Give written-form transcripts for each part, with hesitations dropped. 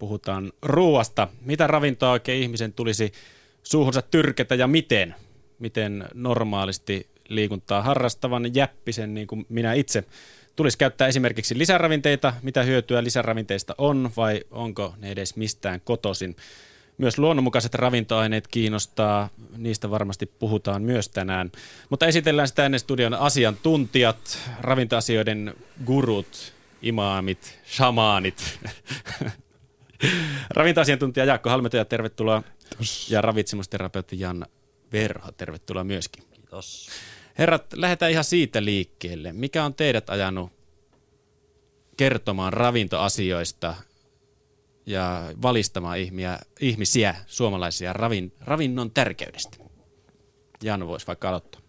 Puhutaan ruuasta. Mitä ravintoa oikein ihmisen tulisi suuhunsa tyrkätä ja miten? Miten normaalisti liikuntaa harrastavan jäppisen, niin kuin minä itse, tulisi käyttää esimerkiksi lisäravinteita? Mitä hyötyä lisäravinteista on vai onko ne edes mistään kotoisin? Myös luonnonmukaiset ravintoaineet kiinnostaa, niistä varmasti puhutaan myös tänään. Mutta esitellään sitä ennen studion asiantuntijat, ravintoasioiden gurut, imaamit, shamaanit. Ravintoasiantuntija Jaakko Halmetoja, tervetuloa. Kiitos. Ja ravitsemusterapeutti Jan Verho, tervetuloa myöskin. Kiitos. Herrat, lähdetään ihan siitä liikkeelle. Mikä on teidät ajanut kertomaan ravintoasioista ja valistamaan ihmisiä, suomalaisia ravinnon tärkeydestä? Jan voisi vaikka aloittaa.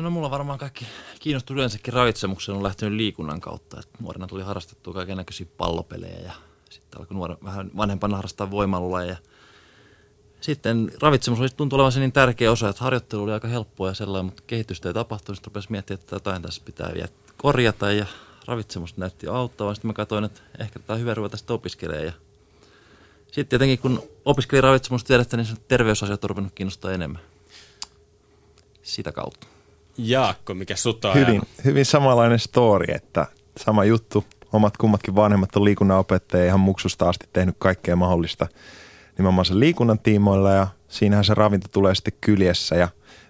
No mulla varmaan kaikki kiinnostunut yleensäkin ravitsemukseen on lähtenyt liikunnan kautta. Et nuorena tuli harrastettua kaiken näköisiä pallopelejä ja sitten alkoi vähän vanhempana harrastaa voimailua. Ja sitten ravitsemus olisi tuntunut olevan se niin tärkeä osa, että harjoittelu oli aika helppoa ja sellainen, mutta kehitystä ei tapahtunut. Sitten rupesi miettimään, että jotain tässä pitää vielä korjata ja ravitsemus näytti auttavan. Sitten mä katsoin, että ehkä tätä on hyvä ruveta sitten opiskelemaan. Ja sitten tietenkin kun opiskelin ravitsemustiedettä, niin terveysasiat on ruvennut kiinnostaa enemmän sitä kautta. Jaakko, mikä sut on hyvin samanlainen story, että sama juttu. Omat kummatkin vanhemmat on liikunnanopettajia, ihan muksusta asti tehnyt kaikkea mahdollista nimenomaan sen liikunnan tiimoilla ja siinähän se ravinto tulee sitten kyljessä ja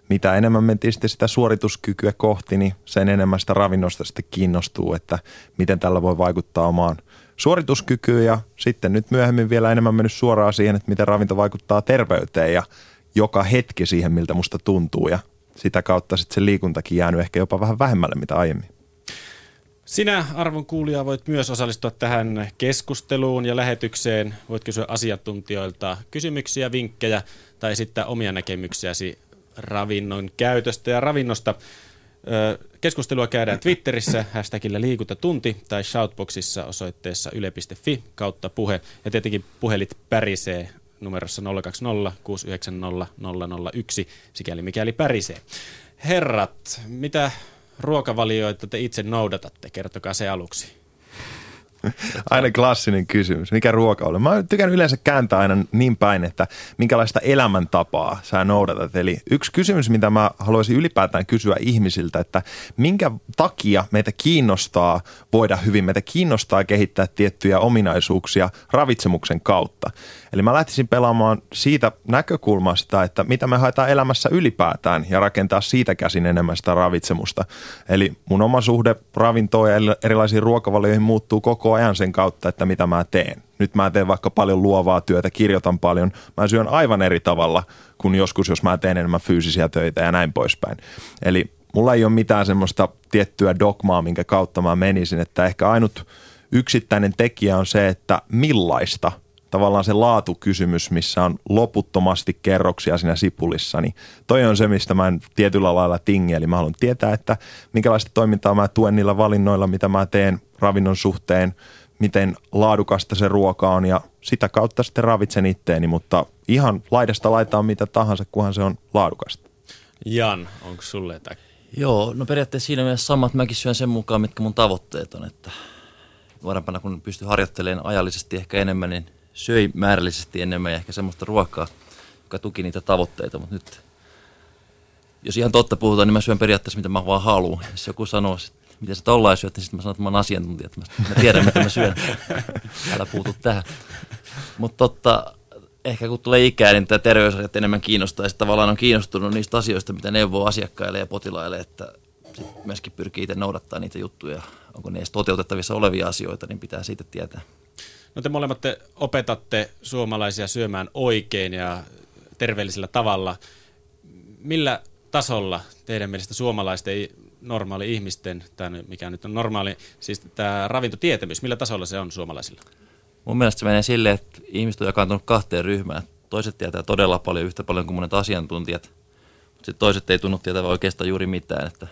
mitä enemmän mentiin sitten sitä suorituskykyä kohti, niin sen enemmän sitä ravinnosta sitten kiinnostuu, että miten tällä voi vaikuttaa omaan suorituskykyyn ja sitten nyt myöhemmin vielä enemmän mennyt suoraan siihen, että miten ravinto vaikuttaa terveyteen ja joka hetki siihen, miltä musta tuntuu ja sitä kautta sitten se liikuntakin jäänyt ehkä jopa vähän vähemmälle mitä aiemmin. Sinä, arvon kuulija, voit myös osallistua tähän keskusteluun ja lähetykseen. Voit kysyä asiantuntijoilta kysymyksiä, vinkkejä tai esittää omia näkemyksiäsi ravinnon käytöstä ja ravinnosta. Keskustelua käydään Twitterissä hashtagillä liikuntatunti tai shoutboxissa osoitteessa yle.fi/puhe. Ja tietenkin puhelit pärisee numerossa 020 690 001, sikäli mikäli pärisee. Herrat, mitä ruokavalioita te itse noudatatte? Kertokaa se aluksi. Aina klassinen kysymys. Mikä ruoka on? Mä tykän yleensä kääntää aina niin päin, että minkälaista elämäntapaa sä noudatat. Eli yksi kysymys, mitä mä haluaisin ylipäätään kysyä ihmisiltä, että minkä takia meitä kiinnostaa voida hyvin, meitä kiinnostaa kehittää tiettyjä ominaisuuksia ravitsemuksen kautta. Eli mä lähtisin pelaamaan siitä näkökulmasta, että mitä me haetaan elämässä ylipäätään ja rakentaa siitä käsin enemmän sitä ravitsemusta. Eli mun oma suhde ravintoon ja erilaisiin ruokavalioihin muuttuu koko ajan sen kautta, että mitä mä teen. Nyt mä teen vaikka paljon luovaa työtä, kirjoitan paljon. Mä syön aivan eri tavalla kuin joskus, jos mä teen enemmän fyysisiä töitä ja näin poispäin. Eli mulla ei ole mitään semmoista tiettyä dogmaa, minkä kautta mä menisin. Että ehkä ainut yksittäinen tekijä on se, että millaista tavallaan se laatukysymys, missä on loputtomasti kerroksia siinä sipulissa, niin toi on se, mistä mä en tietyllä lailla tingi. Eli mä haluan tietää, että minkälaista toimintaa mä tuen niillä valinnoilla, mitä mä teen ravinnon suhteen, miten laadukasta se ruoka on ja sitä kautta sitten ravitsen itteeni, mutta ihan laidasta laitaan mitä tahansa, kunhan se on laadukasta. Jan, onko sulle jotain? Joo, no periaatteessa siinä mielessä sama, että mäkin syön sen mukaan, mitkä mun tavoitteet on, että nuorempana kun pystyn harjoittelemaan ajallisesti ehkä enemmän, niin söi määrällisesti enemmän ja ehkä semmoista ruokaa, joka tuki niitä tavoitteita, mutta nyt jos ihan totta puhutaan, niin mä syön periaatteessa, mitä mä vaan haluan. Jos joku sanoo, että miten sä tollaan syöt, niin sitten mä sanon, että mä oon asiantuntija, että mä tiedän, mitä mä syön. Älä puutu tähän. Mutta totta, ehkä kun tulee ikää, niin tämä terveysasiat enemmän kiinnostaa ja tavallaan on kiinnostunut niistä asioista, mitä neuvoo asiakkaille ja potilaille, että sit myöskin pyrkii itse noudattaa niitä juttuja. Onko ne edes toteutettavissa olevia asioita, niin pitää siitä tietää. No te molemmat te opetatte suomalaisia syömään oikein ja terveellisellä tavalla. Millä tasolla teidän mielestä suomalaisten normaali ihmisten, tai mikä nyt on normaali, siis tämä ravintotietämys, millä tasolla se on suomalaisilla? Mun mielestä se menee silleen, että ihmiset on jakaantunut kahteen ryhmään. Toiset tietää todella paljon, yhtä paljon kuin monet asiantuntijat, mutta sitten toiset ei tunnu tietävän oikeastaan juuri mitään, että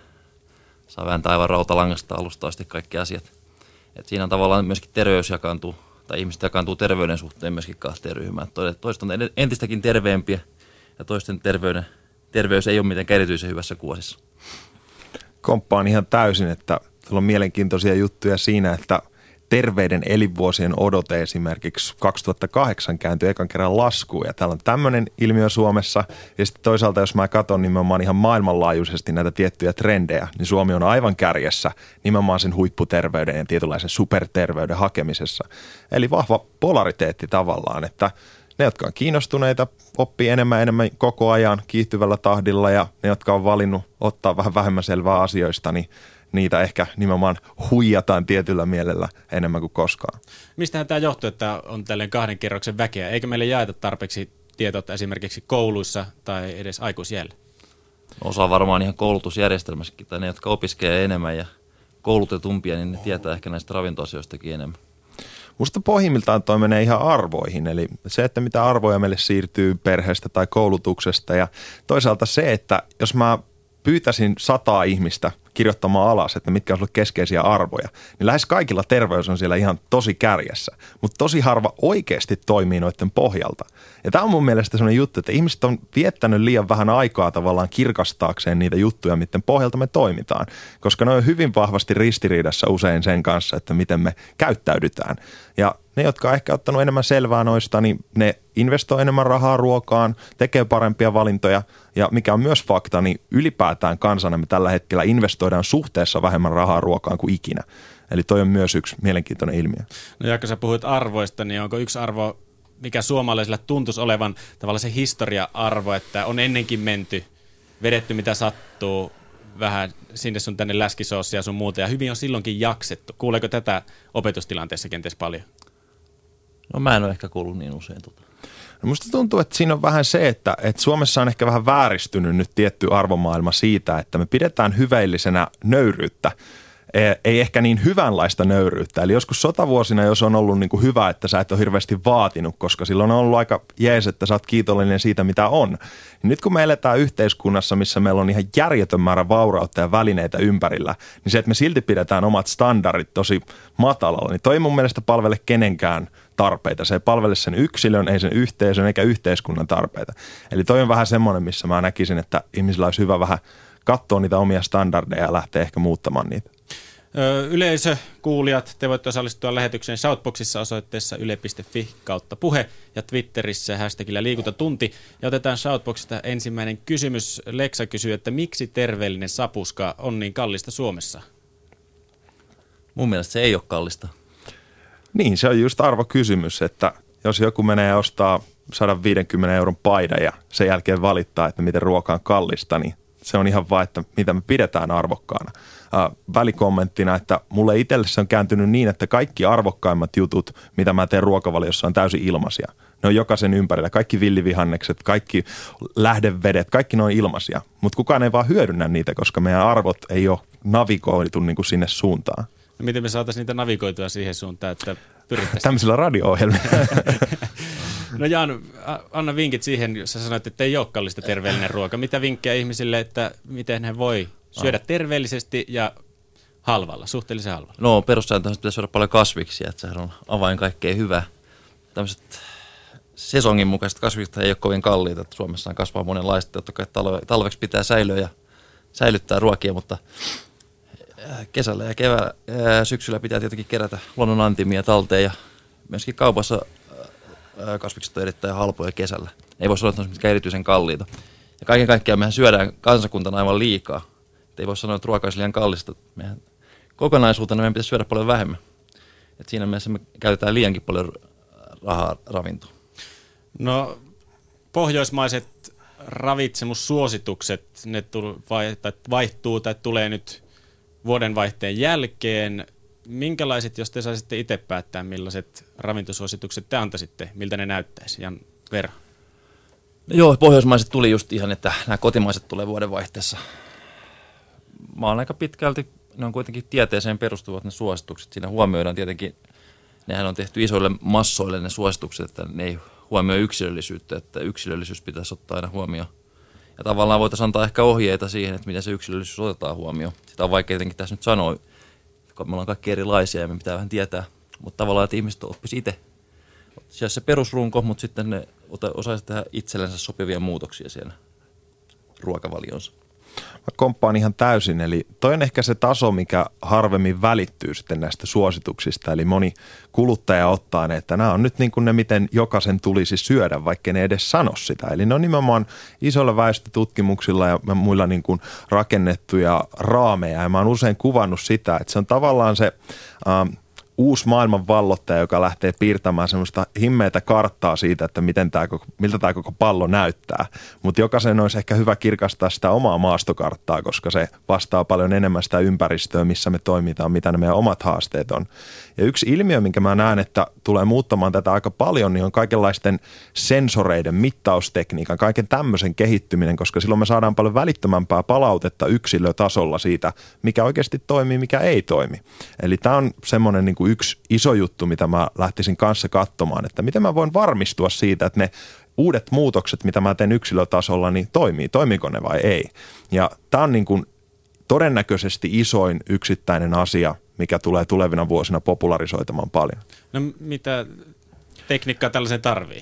saa vääntää aivan rautalangasta alusta asti kaikki asiat. Et siinä tavallaan myöskin terveys jakaantuu. Tai ihmiset jakaantuu terveyden suhteen myöskin kahteen ryhmään. Toiset on entistäkin terveempiä ja toisten terveys ei ole mitenkään erityisen hyvässä kuosissa. Komppaan ihan täysin, että siellä on mielenkiintoisia juttuja siinä, että terveiden elinvuosien odote esimerkiksi 2008 kääntyi ekan kerran laskuun, ja täällä on tämmöinen ilmiö Suomessa. Ja sitten toisaalta, jos mä katson nimenomaan ihan maailmanlaajuisesti näitä tiettyjä trendejä, niin Suomi on aivan kärjessä nimenomaan sen huipputerveyden ja tietynlaisen superterveyden hakemisessa. Eli vahva polariteetti tavallaan, että ne, jotka on kiinnostuneita, oppii enemmän ja enemmän koko ajan kiihtyvällä tahdilla, ja ne, jotka on valinnut ottaa vähän vähemmän selvää asioista, niin niitä ehkä nimenomaan huijataan tietyllä mielellä enemmän kuin koskaan. Mistähän tämä johtuu, että on tällainen kahden kerroksen väkeä? Eikö meille jaeta tarpeeksi tietoa esimerkiksi kouluissa tai edes aikuisjäljellä? Osa varmaan ihan koulutusjärjestelmässäkin, tai ne, jotka opiskelee enemmän ja koulutetumpia, niin ne tietää ehkä näistä ravintoasioistakin enemmän. Musta pohjimmiltaan toi menee ihan arvoihin, eli se, että mitä arvoja meille siirtyy perheestä tai koulutuksesta, ja toisaalta se, että jos mä pyytäisin 100 ihmistä kirjoittamaan alas, että mitkä on sulle keskeisiä arvoja, niin lähes kaikilla terveys on siellä ihan tosi kärjessä, mutta tosi harva oikeasti toimii noiden pohjalta. Ja tämä on mun mielestä sellainen juttu, että ihmiset on viettänyt liian vähän aikaa tavallaan kirkastaakseen niitä juttuja, miten pohjalta me toimitaan, koska ne on hyvin vahvasti ristiriidassa usein sen kanssa, että miten me käyttäydytään. Ja ne, jotka on ehkä ottanut enemmän selvää noista, niin ne investoi enemmän rahaa ruokaan, tekee parempia valintoja, ja mikä on myös fakta, niin ylipäätään kansana me tällä hetkellä investoidaan suhteessa vähemmän rahaa ruokaan kuin ikinä. Eli toi on myös yksi mielenkiintoinen ilmiö. No Jaakko, sä puhuit arvoista, niin onko yksi arvo, mikä suomalaisilla tuntuisi olevan tavallaan se historia-arvo, että on ennenkin menty, vedetty mitä sattuu, vähän sinne sun tänne läskisoossia ja sun muuta, ja hyvin on silloinkin jaksettu. Kuuleeko tätä opetustilanteessa kenties paljon? No mä en ole ehkä kuullut niin usein tuota. No musta tuntuu, että siinä on vähän se, että Suomessa on ehkä vähän vääristynyt nyt tietty arvomaailma siitä, että me pidetään hyveellisenä nöyryyttä. Ei ehkä niin hyvänlaista nöyryyttä. Eli joskus sotavuosina, jos on ollut niin kuin hyvä, että sä et ole hirveästi vaatinut, koska silloin on ollut aika jees, että sä oot kiitollinen siitä, mitä on. Ja nyt kun me eletään yhteiskunnassa, missä meillä on ihan järjetön määrä vaurautta ja välineitä ympärillä, niin se, että me silti pidetään omat standardit tosi matalalla, niin toi ei mun mielestä palvele kenenkään tarpeita. Se ei palvele sen yksilön, ei sen yhteisön eikä yhteiskunnan tarpeita. Eli toi on vähän semmoinen, missä mä näkisin, että ihmisillä olisi hyvä vähän katsoa niitä omia standardeja ja lähteä ehkä muuttamaan niitä. Yleisö, kuulijat, te voitte osallistua lähetykseen Shoutboxissa osoitteessa yle.fi/puhe ja Twitterissä hashtagillä liikuntatunti. Ja otetaan Shoutboxista ensimmäinen kysymys. Leksa kysyy, että miksi terveellinen sapuska on niin kallista Suomessa? Mun mielestä se ei ole kallista. Niin, se on just arvokysymys, että jos joku menee ja ostaa 150 € paidan ja sen jälkeen valittaa, että miten ruoka on kallista, niin se on ihan vaan, että mitä me pidetään arvokkaana. Välikommenttina, että mulle itselle se on kääntynyt niin, että kaikki arvokkaimmat jutut, mitä mä teen ruokavaliossa, on täysin ilmaisia. Ne on jokaisen ympärillä. Kaikki villivihannekset, kaikki lähdevedet, kaikki ne on ilmaisia. Mutta kukaan ei vaan hyödynnä niitä, koska meidän arvot ei ole navigoitu niin kuin sinne suuntaan. No miten me saataisiin niitä navigoitua siihen suuntaan, että pyrittäisiin? Tämmöisillä radio-ohjelmilla. No Jan, anna vinkit siihen, jos sä sanoit, että ei ole kallista terveellinen ruoka. Mitä vinkkejä ihmisille, että miten he voi syödä terveellisesti ja halvalla, suhteellisen halvalla? No perussääntöön pitäisi syödä paljon kasviksia, että sehän on avain kaikkea hyvää. Tämmöiset sesongin mukaiset kasvikset ei ole kovin kalliita, että Suomessa kasvaa monenlaista. Totta kai talveksi pitää säilyä ja säilyttää ruokia, mutta kesällä ja syksyllä pitää tietenkin kerätä luonnon antimia talteen, ja myöskin kaupassa kasvikset on erittäin halpoja kesällä. Ei voi sanoa, että ne on mitkä erityisen kalliita. Ja kaiken kaikkiaan mehän syödään kansakuntana aivan liikaa. Et ei voi sanoa, että ruoka olisi liian kallista. Mehän kokonaisuutena meidän pitäisi syödä paljon vähemmän. Et siinä mielessä me käytetään liiankin paljon rahaa ravintoon. No pohjoismaiset ravitsemussuositukset, ne vaihtuu tai tulee nyt vuodenvaihteen jälkeen. Minkälaiset, jos te saisitte itse päättää, millaiset ravintosuositukset te antaisitte, miltä ne näyttäisi, Jan Verho? No joo, pohjoismaiset tuli just ihan, että nämä kotimaiset tulee vuodenvaihteessa. Mä oon aika pitkälti, ne on kuitenkin tieteeseen perustuvat ne suositukset. Siinä huomioidaan tietenkin, nehän on tehty isoille massoille ne suositukset, että ne ei huomioi yksilöllisyyttä, että yksilöllisyys pitäisi ottaa aina huomioon. Ja tavallaan voitaisiin antaa ehkä ohjeita siihen, että miten se yksilöllisyys otetaan huomioon. Sitä on vaikea tietenkin tässä nyt sanoa. Me ollaan kaikki erilaisia ja me pitää vähän tietää, mutta tavallaan, että ihmiset oppisi itse. Siellä se perusrunko, mutta sitten ne osaisi tehdä itsellensä sopivia muutoksia siellä ruokavalionsa. Mä komppaan ihan täysin, eli toi on ehkä se taso, mikä harvemmin välittyy sitten näistä suosituksista, eli moni kuluttaja ottaa ne, että nämä on nyt niin kuin ne, miten jokaisen tulisi syödä, vaikka ne edes sano sitä. Eli ne on nimenomaan isoilla väestötutkimuksilla ja muilla niin kuin rakennettuja raameja, ja mä oon usein kuvannut sitä, että se on tavallaan se uusi maailman vallottaja, joka lähtee piirtämään semmoista himmeitä karttaa siitä, että miltä tämä koko pallo näyttää. Mutta jokaisen olisi ehkä hyvä kirkastaa sitä omaa maastokarttaa, koska se vastaa paljon enemmän sitä ympäristöä, missä me toimitaan, mitä ne meidän omat haasteet on. Ja yksi ilmiö, minkä mä näen, että tulee muuttamaan tätä aika paljon, niin on kaikenlaisten sensoreiden, mittaustekniikan, kaiken tämmöisen kehittyminen, koska silloin me saadaan paljon välittömämpää palautetta yksilötasolla siitä, mikä oikeasti toimii, mikä ei toimi. Eli tämä on semmoinen niin kuin yksi iso juttu, mitä mä lähtisin kanssa katsomaan, että miten mä voin varmistua siitä, että ne uudet muutokset, mitä mä teen yksilötasolla, niin toimiiko ne vai ei. Ja tämä on niin kuin todennäköisesti isoin yksittäinen asia, mikä tulee tulevina vuosina popularisoitamaan paljon. No mitä tekniikkaa tällaisen tarvii?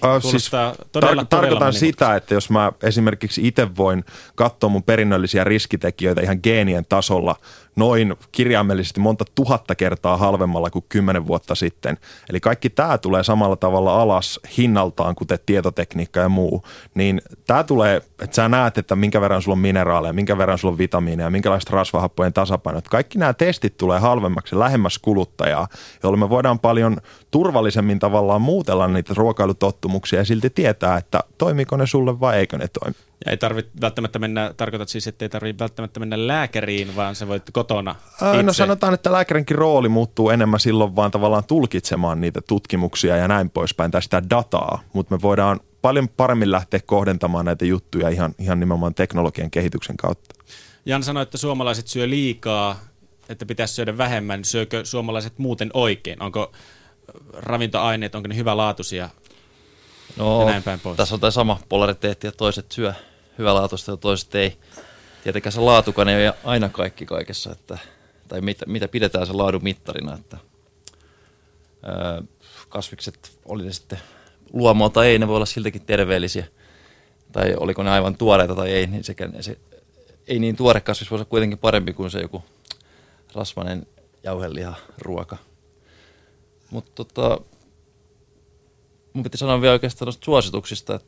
Tarkoitan sitä, että jos mä esimerkiksi itse voin katsoa mun perinnöllisiä riskitekijöitä ihan geenien tasolla noin kirjaimellisesti monta tuhatta kertaa halvemmalla kuin 10 vuotta sitten. Eli kaikki tämä tulee samalla tavalla alas hinnaltaan, kuten tietotekniikka ja muu. Niin tämä tulee, että sä näet, että minkä verran sulla on mineraaleja, minkä verran sulla on vitamiineja, minkälaiset rasvahappojen tasapainot. Kaikki nämä testit tulee halvemmaksi lähemmäs kuluttajaa, jolloin me voidaan paljon turvallisemmin tavallaan muutella niitä ruokailutottumuksia ja silti tietää, että toimiiko ne sulle vai eikö ne toimi. Ja ei tarvitse välttämättä mennä, tarkoitat siis, että ei tarvitse välttämättä mennä lääkäriin, vaan sä voit kotona itse. No sanotaan, että lääkärinkin rooli muuttuu enemmän silloin vaan tavallaan tulkitsemaan niitä tutkimuksia ja näin poispäin tai sitä dataa, mutta me voidaan paljon paremmin lähteä kohdentamaan näitä juttuja ihan nimenomaan teknologian kehityksen kautta. Jan sanoi, että suomalaiset syö liikaa, että pitäisi syödä vähemmän. Syökö suomalaiset muuten oikein? Onko ravintoaineet, onko ne hyvälaatuisia? No, tässä on tämä sama polariteetti, ja toiset syö hyvälaatuista ja toiset ei. Tietenkään se laatukaan ei ole aina kaikki kaikessa, että, tai mitä pidetään se laadun mittarina. Että, kasvikset, oli ne sitten luomoa tai ei, ne voi olla siltäkin terveellisiä. Tai oliko ne aivan tuoreita tai ei, niin se ei niin tuore kasvis voi olla kuitenkin parempi kuin se joku rasvainen jauheliharuoka. Mutta mun piti sanoa vielä oikeastaan noista suosituksista,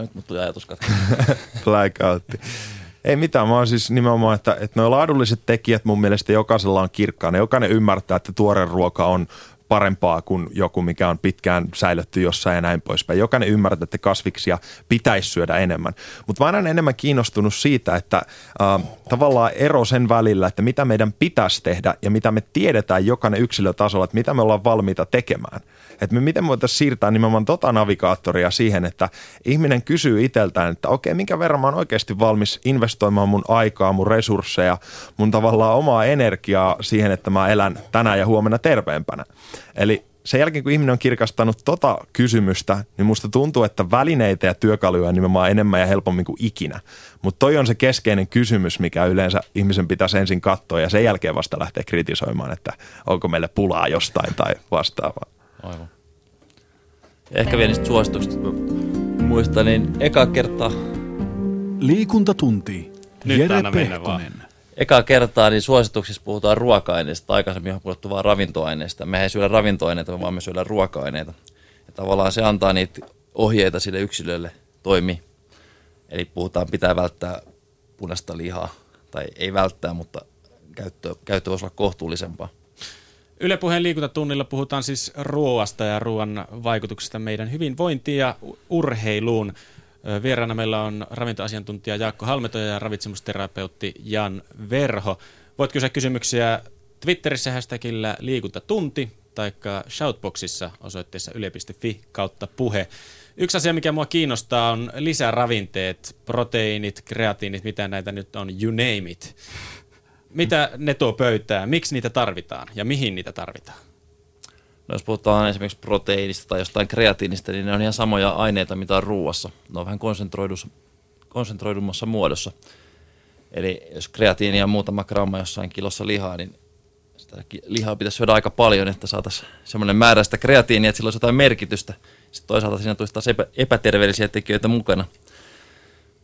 nyt mut tuli ajatus katkoon. Blackoutti. Ei mitään, mä oon siis nimenomaan, että nuo laadulliset tekijät mun mielestä jokaisella on kirkkaana. Jokainen ymmärtää, että tuore ruoka on parempaa kuin joku, mikä on pitkään säilytty jossain ja näin poispäin. Jokainen ymmärtää, että kasviksia pitäisi syödä enemmän. Mutta mä oon aina enemmän kiinnostunut siitä, että tavallaan ero sen välillä, että mitä meidän pitäisi tehdä ja mitä me tiedetään jokainen yksilötasolla, että mitä me ollaan valmiita tekemään. Että me miten voitaisiin siirtää nimenomaan tota navigaattoria siihen, että ihminen kysyy itseltään, että okei, minkä verran mä oon oikeasti valmis investoimaan mun aikaa, mun resursseja, mun tavallaan omaa energiaa siihen, että mä elän tänään ja huomenna terveempänä. Eli sen jälkeen, kun ihminen on kirkastanut tota kysymystä, niin musta tuntuu, että välineitä ja työkaluja on nimenomaan enemmän ja helpommin kuin ikinä. Mutta toi on se keskeinen kysymys, mikä yleensä ihmisen pitäisi ensin katsoa ja sen jälkeen vasta lähteä kritisoimaan, että onko meillä pulaa jostain tai vastaavaa. Aivan. Ja ehkä vielä niistä suosituksista muistan, niin eka kerta... Liikuntatunti. Nyt aina mennä vaan. Ekaa kertaa niin suosituksissa puhutaan ruoka-aineista. Aikaisemmin on puhuttu vaan ravintoaineista. Mehän ei syödä ravintoaineita, vaan me syödään ruoka-aineita. Ja tavallaan se antaa niitä ohjeita sille yksilölle toimi. Eli puhutaan, pitää välttää punaista lihaa. Tai ei välttää, mutta käyttö voisi olla kohtuullisempaa. Yle Puheen liikuntatunnilla puhutaan siis ruoasta ja ruoan vaikutuksista meidän hyvinvointiin ja urheiluun. Vieraana meillä on ravintoasiantuntija Jaakko Halmetoja ja ravitsemusterapeutti Jan Verho. Voit kysyä kysymyksiä Twitterissä hashtagillä liikuntatunti tai shoutboxissa osoitteessa yle.fi/puhe. Yksi asia, mikä mua kiinnostaa, on lisäravinteet, proteiinit, kreatiinit, mitä näitä nyt on, you name it. Mitä ne tuo pöytään? Miksi niitä tarvitaan ja mihin niitä tarvitaan? No jos puhutaan esimerkiksi proteiinista tai jostain kreatiinista, niin ne on ihan samoja aineita, mitä on ruuassa. Ne on vähän konsentroidummassa muodossa. Eli jos kreatiinia on muutama gramma jossain kilossa lihaa, niin Sitä lihaa pitäisi syödä aika paljon, että saataisiin semmoinen määrä sitä kreatiinia, että sillä olisi jotain merkitystä. Sitten toisaalta siinä tulisi taas epäterveellisiä tekijöitä mukana.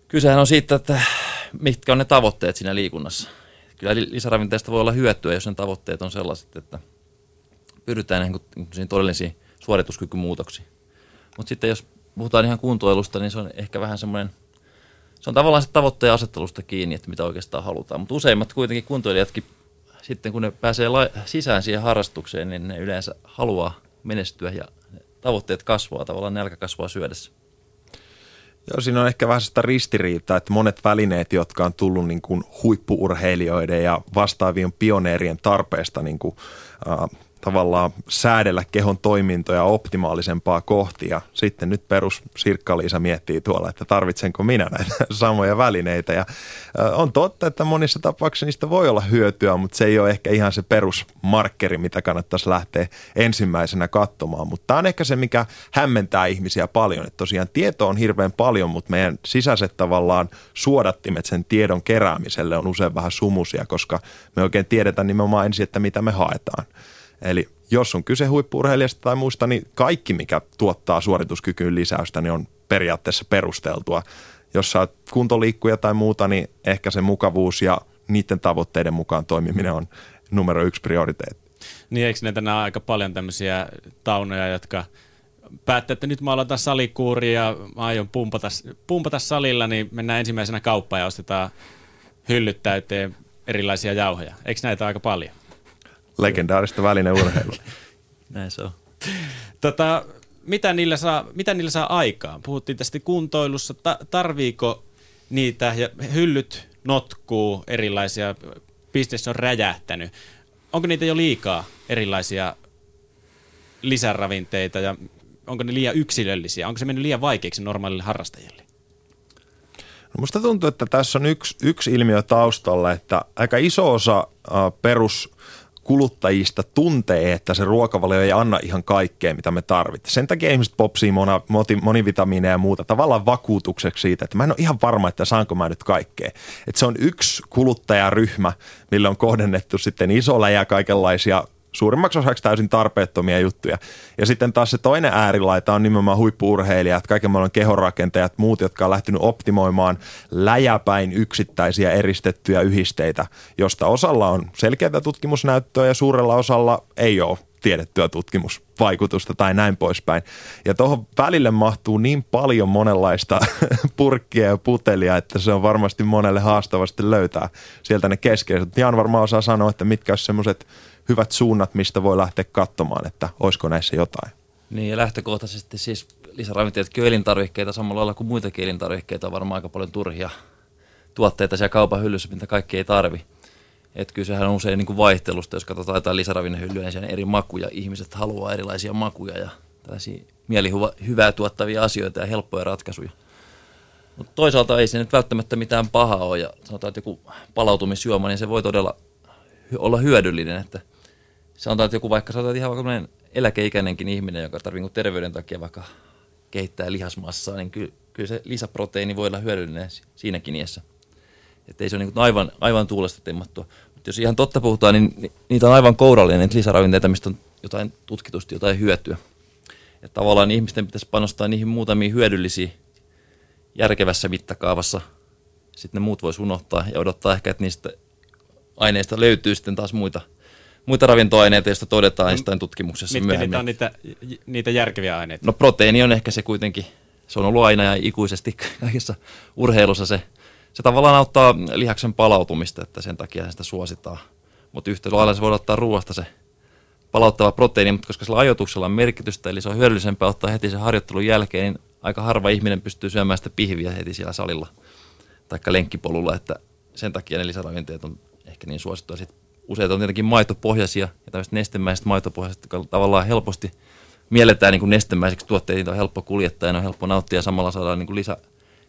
Kysehän on siitä, että mitkä on ne tavoitteet siinä liikunnassa. Kyllä lisäravinteista voi olla hyötyä, jos ne tavoitteet on sellaiset, että pyritään todellisiin suorituskykymuutoksiin. Mutta sitten jos puhutaan ihan kuntoilusta, niin se on ehkä vähän semmoinen, se on tavallaan se tavoitteen asettelusta kiinni, että mitä oikeastaan halutaan. Mutta useimmat kuitenkin kuntoilijatkin, sitten kun ne pääsee sisään siihen harrastukseen, niin ne yleensä haluaa menestyä ja tavoitteet kasvaa, tavallaan nälkä kasvaa syödessä. Joo, siinä on ehkä vähän sitä ristiriitaa, että monet välineet, jotka on tullut niin kuin huippu-urheilijoiden ja vastaavien pioneerien tarpeesta niin kuin, tavallaan säädellä kehon toimintoja optimaalisempaa kohti. Ja sitten nyt perus Sirkka-Liisa miettii tuolla, että tarvitsenko minä näitä samoja välineitä. Ja on totta, että monissa tapauksissa niistä voi olla hyötyä, mutta se ei ole ehkä ihan se perusmarkkeri, mitä kannattaisi lähteä ensimmäisenä katsomaan. Mutta tämä on ehkä se, mikä hämmentää ihmisiä paljon. Että tosiaan tietoa on hirveän paljon, mutta meidän sisäiset tavallaan suodattimet sen tiedon keräämiselle on usein vähän sumuisia, koska me oikein tiedetään nimenomaan ensin, että mitä me haetaan. Eli jos on kyse huippu-urheilijasta tai muusta, niin kaikki, mikä tuottaa suorituskykyyn lisäystä, niin on periaatteessa perusteltua. Jos sä oot kuntoliikkuja tai muuta, niin ehkä se mukavuus ja niiden tavoitteiden mukaan toimiminen on numero 1 prioriteetti. Niin, eikö näitä ole aika paljon tämmöisiä taunoja, jotka päättää, että nyt mä aloitan salikuuri ja mä aion pumpata salilla, niin mennään ensimmäisenä kauppaan ja ostetaan hyllyt täyteen erilaisia jauhoja. Eikö näitä aika paljon? Legendaarista välineurheilua. Näin se on. Mitä niillä saa aikaan? Puhuttiin tästä kuntoilussa. Tarviiko niitä? Ja hyllyt notkuu erilaisia. Business on räjähtänyt. Onko niitä jo liikaa erilaisia lisäravinteita? Ja onko ne liian yksilöllisiä? Onko se mennyt liian vaikeaksi normaalille harrastajille? No musta tuntuu, että tässä on yksi ilmiö taustalla, että aika iso osa kuluttajista tuntee, että se ruokavalio ei anna ihan kaikkea, mitä me tarvitsemme. Sen takia ihmiset popsii monivitamiineja ja muuta tavallaan vakuutukseksi siitä, että mä en ole ihan varma, että saanko mä nyt kaikkea. Että se on yksi kuluttajaryhmä, millä on kohdennettu sitten iso läjä kaikenlaisia suurimmaksi osaksi täysin tarpeettomia juttuja. Ja sitten taas se toinen äärilaita on nimenomaan huippu-urheilijat, kaiken maailman kehonrakentajat, muut, jotka on lähtenyt optimoimaan läjäpäin yksittäisiä eristettyjä yhdisteitä, josta osalla on selkeää tutkimusnäyttöä ja suurella osalla ei ole tiedettyä tutkimusvaikutusta tai näin poispäin. Ja tuohon välille mahtuu niin paljon monenlaista purkkia ja putelia, että se on varmasti monelle haastavasti löytää sieltä ne keskeiset. Jan varmaan osaa sanoa, että mitkä on semmoiset hyvät suunnat, mistä voi lähteä katsomaan, että olisiko näissä jotain. Niin, ja lähtökohtaisesti siis lisäravinteetkin on elintarvikkeita samalla lailla kuin muitakin elintarvikkeita. On varmaan aika paljon turhia tuotteita siellä kaupan hyllyssä, mitä kaikki ei tarvi. Että kyllä sehän on usein niin kuin vaihtelusta, jos katsotaan jotain lisäravinnehyllyä, niin siellä on eri makuja. Ihmiset haluaa erilaisia makuja ja tällaisia mielihyvää tuottavia asioita ja helppoja ratkaisuja. Mutta toisaalta ei se nyt välttämättä mitään pahaa ole. Ja sanotaan, että joku palautumisjuoma, niin se voi todella olla hyödyllinen, että sanotaan, että joku vaikka ihan eläkeikäinenkin ihminen, joka tarvitsee terveyden takia vaikka kehittää lihasmassaa, niin kyllä se lisäproteiini voi olla hyödyllinen siinäkin iässä. Että ei se ole niin aivan tuulesta temmattua. Mutta jos ihan totta puhutaan, niin niitä on aivan kourallinen, että lisäravinteita, mistä on jotain tutkitusti jotain hyötyä. Ja tavallaan ihmisten pitäisi panostaa niihin muutamiin hyödyllisiin järkevässä mittakaavassa. Sitten ne muut voisi unohtaa ja odottaa ehkä, että niistä aineista löytyy sitten taas muita ravintoaineita, joista todetaan jostain tutkimuksessa myöhemmin. Mitkä niitä järkeviä aineita? No proteiini on ehkä se kuitenkin, se on ollut aina ja ikuisesti kaikessa urheilussa se tavallaan auttaa lihaksen palautumista, että sen takia sitä suositaan. Mutta yhtä lailla se voi ottaa ruoasta se palauttava proteiini, mutta koska sillä ajoituksella on merkitystä, eli se on hyödyllisempää ottaa heti sen harjoittelun jälkeen, niin aika harva ihminen pystyy syömään sitä pihviä heti siellä salilla tai lenkkipolulla, että sen takia ne lisäravinteet on ehkä niin suosittua. Sitten useita on tietenkin maitopohjaisia ja tämmöiset nestemäiset maitopohjaiset, jotka tavallaan helposti mielletään niin kuin nestemäiseksi tuotteet, niitä on helppo kuljettaa ja ne on helppo nauttia ja samalla saadaan niin kuin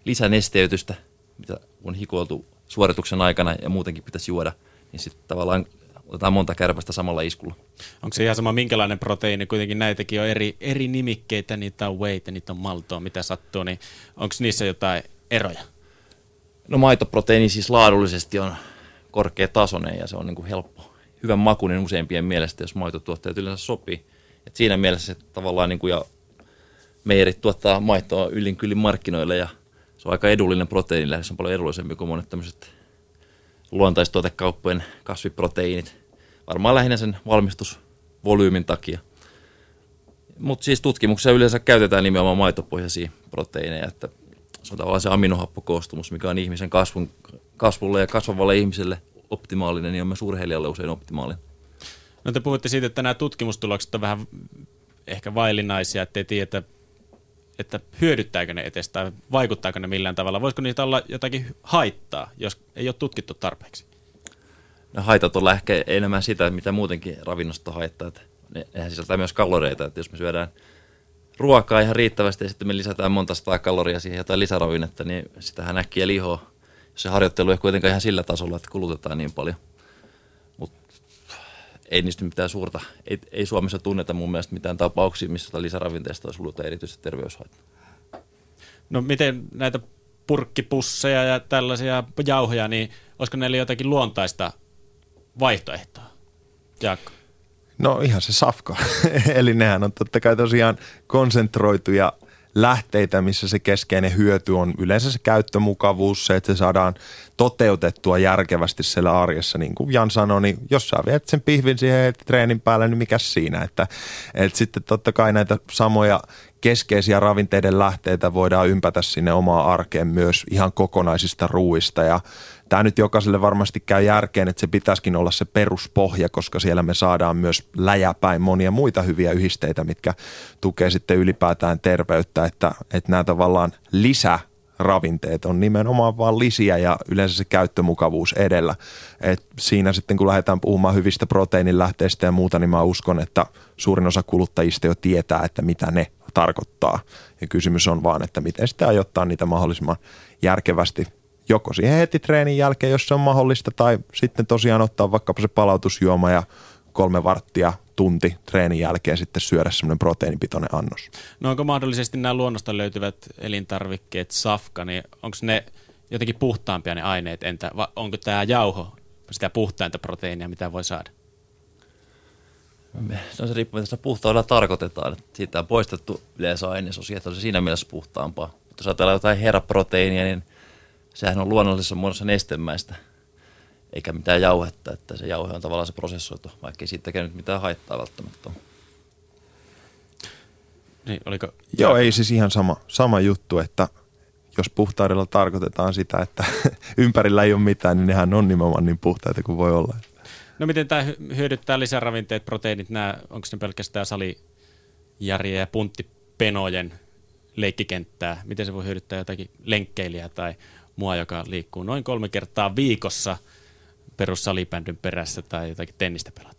lisänesteytystä, mitä on hikoiltu suorituksen aikana ja muutenkin pitäisi juoda, niin sitten tavallaan otetaan monta kärpästä samalla iskulla. Onko se ihan sama minkälainen proteiini, kuitenkin näitäkin on eri nimikkeitä, niitä on wheytä, niitä on maltoa, mitä sattuu, niin onko niissä jotain eroja? No maitoproteiini siis laadullisesti on korkeatasoinen ja se on niin kuin helppo hyvän makuinen useimpien mielestä, jos maitotuottajat yleensä sopii. Et siinä mielessä se tavallaan, niin kuin, ja meijerit tuottaa maitoa yllin kyllin markkinoille, ja se on aika edullinen proteiini, lähes on paljon edullisempi kuin monet tämmöiset luontaistuotekauppojen kasviproteiinit. Varmaan lähinnä sen valmistusvolyymin takia. Mutta siis tutkimuksessa yleensä käytetään nimenomaan maitopohjaisia proteiineja, että se on tavallaan se aminohappokoostumus, mikä on ihmisen kasvulle ja kasvavalle ihmiselle optimaalinen, niin on myös urheilijalle usein optimaalinen. No te puhutte siitä, että nämä tutkimustulokset on vähän ehkä vaillinaisia, ettei tiedä, että hyödyttääkö ne edes tai vaikuttaako ne millään tavalla. Voisiko niitä olla jotakin haittaa, jos ei ole tutkittu tarpeeksi? No haitat on ehkä enemmän sitä, mitä muutenkin ravinnosta haittaa. Nehän sisältää myös kaloreita, että jos me syödään ruokaa ihan riittävästi ja sitten me lisätään monta sataa kaloria siihen jotain lisäravinnetta, niin sitähän äkkiä lihoa. Se harjoittelu ei ole kuitenkaan ihan sillä tasolla, että kulutetaan niin paljon. Mutta ei niistä mitään suurta. Ei Suomessa tunneta mun mielestä mitään tapauksia, missä lisäravinteista olisi ollut erityisesti terveyshaittaa. No miten näitä purkkipusseja ja tällaisia jauhoja, niin olisiko näillä jotakin luontaista vaihtoehtoa, Jaakko? No ihan se safka. Eli nehän on totta kai tosiaan konsentroituja lähteitä, missä se keskeinen hyöty on yleensä se käyttömukavuus, se, että se saadaan toteutettua järkevästi siellä arjessa. Niin kuin Jan sanoi, niin jos sä viet sen pihvin siihen treenin päälle, niin mikäs siinä? Että sitten totta kai näitä samoja keskeisiä ravinteiden lähteitä voidaan ympätä sinne omaa arkeen myös ihan kokonaisista ruuista. Ja tämä nyt jokaiselle varmasti käy järkeen, että se pitäisikin olla se peruspohja, koska siellä me saadaan myös läjäpäin monia muita hyviä yhdisteitä, mitkä tukee sitten ylipäätään terveyttä, että nämä tavallaan lisäravinteet on nimenomaan vaan lisiä ja yleensä se käyttömukavuus edellä. Et siinä sitten kun lähdetään puhumaan hyvistä proteiinilähteistä ja muuta, niin mä uskon, että suurin osa kuluttajista jo tietää, että mitä ne tarkoittaa. Ja kysymys on vaan, että miten sitä ajoittaa niitä mahdollisimman järkevästi. Joko siihen heti treenin jälkeen, jos se on mahdollista, tai sitten tosiaan ottaa vaikkapa se palautusjuoma ja 3 varttia tunti treenin jälkeen sitten syödä semmoinen proteiinipitoinen annos. No onko mahdollisesti nämä luonnosta löytyvät elintarvikkeet, safka, niin onko ne jotenkin puhtaampia ne aineet? Entä onko tämä jauho sitä puhtainta proteiinia, mitä voi saada? No se riippuu, mitä puhtaudella tarkoitetaan. Siitä on poistettu yleensä ainesosia, että on se siinä mielessä puhtaampaa. Mutta jos ajatellaan jotain heraproteiinia, niin sehän on luonnollisessa muodossa nestemäistä, eikä mitään jauhetta, että se jauhe on tavallaan se prosessoitu, vaikka ei siitäkään nyt mitään haittaa välttämättä. Niin, oliko? Joo, ei siis ihan sama juttu, että jos puhtaudella tarkoitetaan sitä, että ympärillä ei ole mitään, niin nehän on nimenomaan niin puhtaita kuin voi olla. No miten tämä hyödyttää lisäravinteet, proteiinit, nämä, onko ne pelkästään salijärjeä ja punttipenojen leikkikenttää? Miten se voi hyödyttää jotakin lenkkeilijää tai mua, joka liikkuu noin 3 kertaa viikossa perussalibändyn perässä tai jotakin tennistä pelata?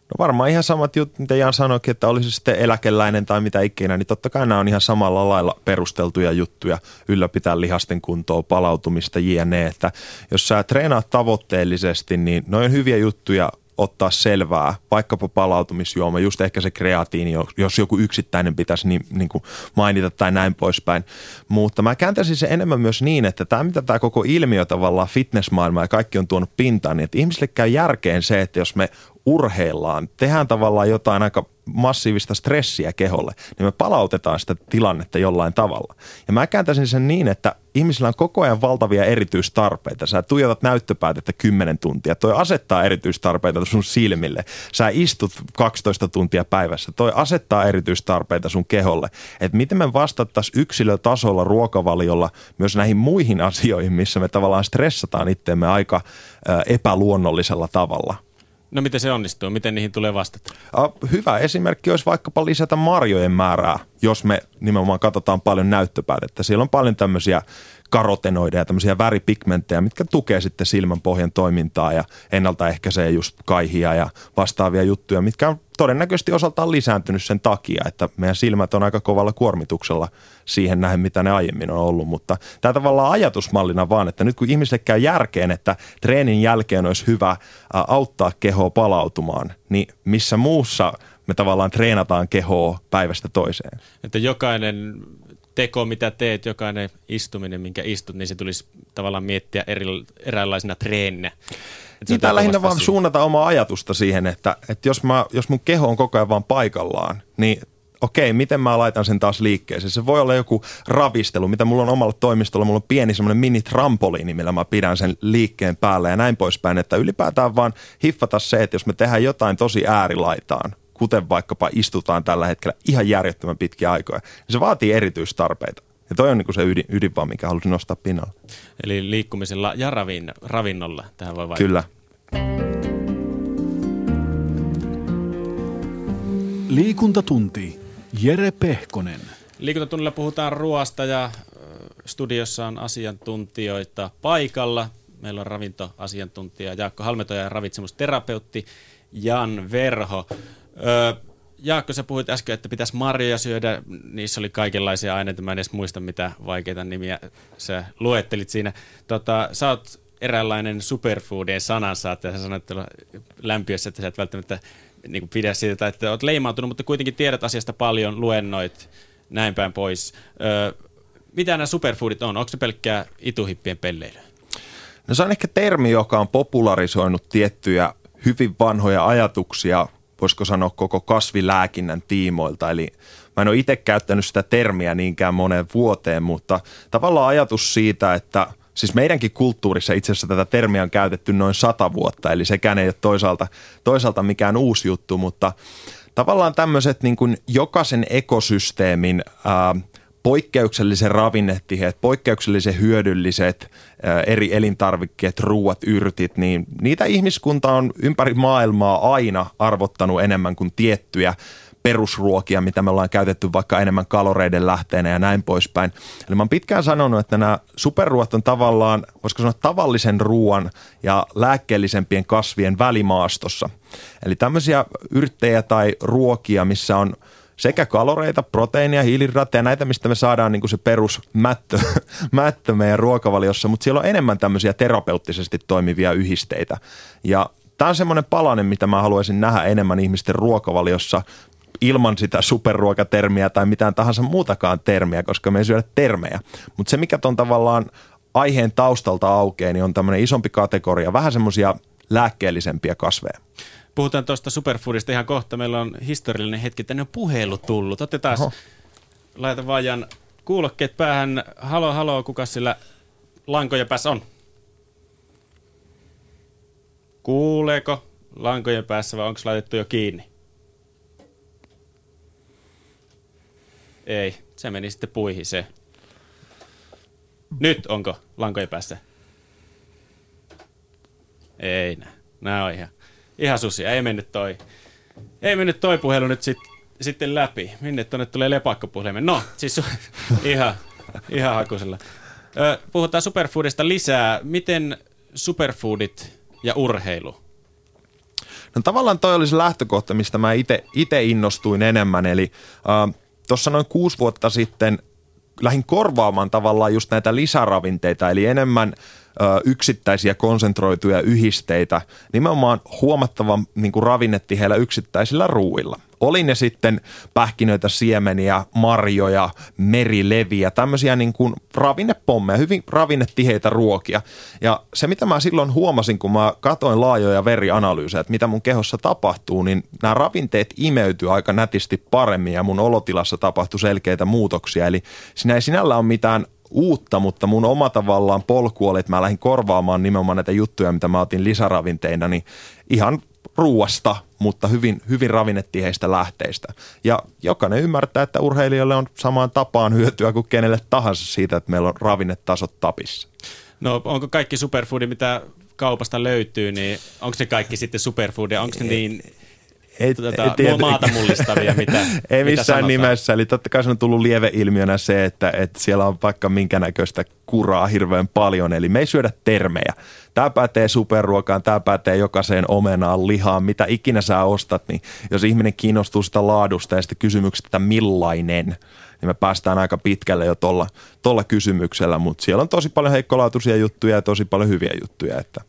No varmaan ihan samat jutut, mitä Jan sanoikin, että olisi sitten eläkeläinen tai mitä ikinä, niin totta kai nämä on ihan samalla lailla perusteltuja juttuja, ylläpitää lihasten kuntoa, palautumista, jne. Että jos sä treenaat tavoitteellisesti, niin ne on hyviä juttuja ottaa selvää, vaikkapa palautumisjuoma, just ehkä se kreatiini, jos joku yksittäinen pitäisi niin kuin mainita tai näin poispäin. Mutta mä kääntäisin se enemmän myös niin, että tämä mitä tämä koko ilmiö tavallaan fitnessmaailma ja kaikki on tuonut pintaan, niin että ihmisille käy järkeen se, että jos me urheillaan, tehdään tavallaan jotain aika massiivista stressiä keholle, niin me palautetaan sitä tilannetta jollain tavalla. Ja mä kääntäisin sen niin, että ihmisillä on koko ajan valtavia erityistarpeita. Sä tuijotat näyttöpäätettä 10 tuntia. Toi asettaa erityistarpeita sun silmille. Sä istut 12 tuntia päivässä. Toi asettaa erityistarpeita sun keholle. Et miten me vastattaisiin yksilötasolla ruokavaliolla myös näihin muihin asioihin, missä me tavallaan stressataan itteemme aika epäluonnollisella tavalla. No miten se onnistuu? Miten niihin tulee vastata? Hyvä esimerkki olisi vaikkapa lisätä marjojen määrää, jos me nimenomaan katsotaan paljon näyttöpäätettä. Siellä on paljon tämmöisiä karotenoideja, tämmöisiä väripigmenttejä, mitkä tukee sitten silmänpohjan toimintaa ja ennaltaehkäisee just kaihia ja vastaavia juttuja, mitkä on todennäköisesti osaltaan lisääntynyt sen takia, että meidän silmät on aika kovalla kuormituksella siihen nähden, mitä ne aiemmin on ollut. Mutta tämä tavallaan ajatusmallina vaan, että nyt kun ihmisille käy järkeen, että treenin jälkeen olisi hyvä auttaa kehoa palautumaan, niin missä muussa me tavallaan treenataan kehoa päivästä toiseen. Että jokainen teko, mitä teet, jokainen istuminen, minkä istut, niin se tulisi tavallaan miettiä eräänlaisena treeninä. Niin tai lähinnä vaan suunnata omaa ajatusta siihen, että jos mun keho on koko ajan vaan paikallaan, niin okei, miten mä laitan sen taas liikkeeseen? Se voi olla joku ravistelu, mitä mulla on omalla toimistolla. Mulla on pieni semmoinen mini-trampoliini, millä mä pidän sen liikkeen päällä ja näin poispäin. Että ylipäätään vaan hiffata se, että jos me tehdään jotain tosi äärilaitaan, kuten vaikkapa istutaan tällä hetkellä ihan järjettömän pitkiä aikoja, niin se vaatii erityistarpeita. Ja toi on niin kuin se ydin vaan, mikä halusin nostaa pinnalle. Eli liikkumisella ja ravinnolla tähän voi vaikuttaa. Kyllä. Liikuntatunti. Jere Pehkonen. Liikuntatunnilla puhutaan ruoasta ja studiossa on asiantuntijoita paikalla. Meillä on ravintoasiantuntija Jaakko Halmetoja ja ravitsemusterapeutti Jan Verho. Jaakko, sä puhuit äsken, että pitäisi marjoja syödä. Niissä oli kaikenlaisia aineita. Mä en edes muista, mitä vaikeita nimiä sä luettelit siinä. Sä oot eräänlainen superfoodien sanansaattaja. Sä sanoit lämpiössä, että sä et välttämättä niin pidä siitä, että olet leimautunut, mutta kuitenkin tiedät asiasta paljon, luennoit, näin päin pois. Mitä nämä superfoodit on? Onko se pelkkää ituhippien pelleilyä? No se on ehkä termi, joka on popularisoinut tiettyjä hyvin vanhoja ajatuksia, voisiko sanoa koko kasvilääkinnän tiimoilta. Eli mä en ole itse käyttänyt sitä termiä niinkään moneen vuoteen, mutta tavallaan ajatus siitä, että siis meidänkin kulttuurissa itse asiassa tätä termiä on käytetty noin 100 vuotta, eli sekään ei ole toisaalta mikään uusi juttu, mutta tavallaan tämmöiset niin kuin jokaisen ekosysteemin poikkeuksellisen ravinnetiheet, poikkeuksellisen hyödylliset eri elintarvikkeet, ruuat, yrtit, niin niitä ihmiskunta on ympäri maailmaa aina arvottanut enemmän kuin tiettyjä perusruokia, mitä me ollaan käytetty vaikka enemmän kaloreiden lähteenä ja näin poispäin. Eli mä oon pitkään sanonut, että nämä superruoat on tavallaan, voisiko sanoa tavallisen ruoan ja lääkkeellisempien kasvien välimaastossa. Eli tämmöisiä yrttejä tai ruokia, missä on sekä kaloreita, proteiinia, hiilihydraatteja, näitä, mistä me saadaan niin kuin se perusmättö meidän ruokavaliossa, mutta siellä on enemmän tämmöisiä terapeuttisesti toimivia yhdisteitä. Ja tämä on semmoinen palanen, mitä mä haluaisin nähdä enemmän ihmisten ruokavaliossa, ilman sitä superruokatermiä tai mitään tahansa muutakaan termiä, koska me ei syödä termejä. Mutta se, mikä tuon tavallaan aiheen taustalta aukeaa, niin on tämmöinen isompi kategoria, vähän semmoisia lääkkeellisempiä kasveja. Puhutaan tuosta superfoodista ihan kohta. Meillä on historiallinen hetki, tänne on puhelu tullut. Otetaan taas, laita vaan Jan kuulokkeet päähän. Halo, halo, kuka sillä lankojen päässä on? Kuuleeko lankojen päässä vai onko laitettu jo kiinni? Ei, se meni sitten puihin se. Nyt onko lankojen päässä? Ei nää. Nää on ihan susia. Ei mennyt toi puhelu nyt sitten läpi. Minne tonne tulee lepakkopuhelimen? No, siis ihan hakusella. Puhutaan superfoodista lisää. Miten superfoodit ja urheilu? No tavallaan toi oli se lähtökohta, mistä mä itse innostuin enemmän. Eli tuossa noin 6 vuotta sitten lähdin korvaamaan tavallaan just näitä lisäravinteita, eli enemmän yksittäisiä konsentroituja yhdisteitä, nimenomaan huomattavan niin kuin ravinnetiheillä yksittäisillä ruuilla. Oli ne sitten pähkinöitä, siemeniä, marjoja, merileviä, tämmöisiä niin kuin ravinnepommeja, hyvin ravinnetiheitä ruokia. Ja se, mitä mä silloin huomasin, kun mä katsoin laajoja verianalyysejä, että mitä mun kehossa tapahtuu, niin nämä ravinteet imeytyy aika nätisti paremmin ja mun olotilassa tapahtui selkeitä muutoksia. Eli siinä ei sinällään ole mitään uutta, mutta mun oma tavallaan polku oli, että mä lähdin korvaamaan nimenomaan näitä juttuja, mitä mä otin lisäravinteina, niin ihan ruuasta, mutta hyvin, hyvin ravinnetiheistä lähteistä. Ja jokainen ymmärtää, että urheilijoille on samaan tapaan hyötyä kuin kenelle tahansa siitä, että meillä on ravinnetasot tapissa. No onko kaikki superfoodi, mitä kaupasta löytyy, niin onko ne kaikki sitten superfoodia, onko ne niin maata mullistavia, mitä ei missään sanotaan nimessä. Eli totta kai se on tullut lieveilmiönä se, että siellä on vaikka minkä näköistä kuraa hirveän paljon. Eli me ei syödä termejä. Tämä pätee superruokaan, tämä pätee jokaiseen omenaan, lihaan, mitä ikinä sä ostat. Niin jos ihminen kiinnostuu sitä laadusta ja sitä kysymyksestä, että millainen, niin me päästään aika pitkälle jo tuolla kysymyksellä. Mutta siellä on tosi paljon heikkolaatuisia juttuja ja tosi paljon hyviä juttuja, että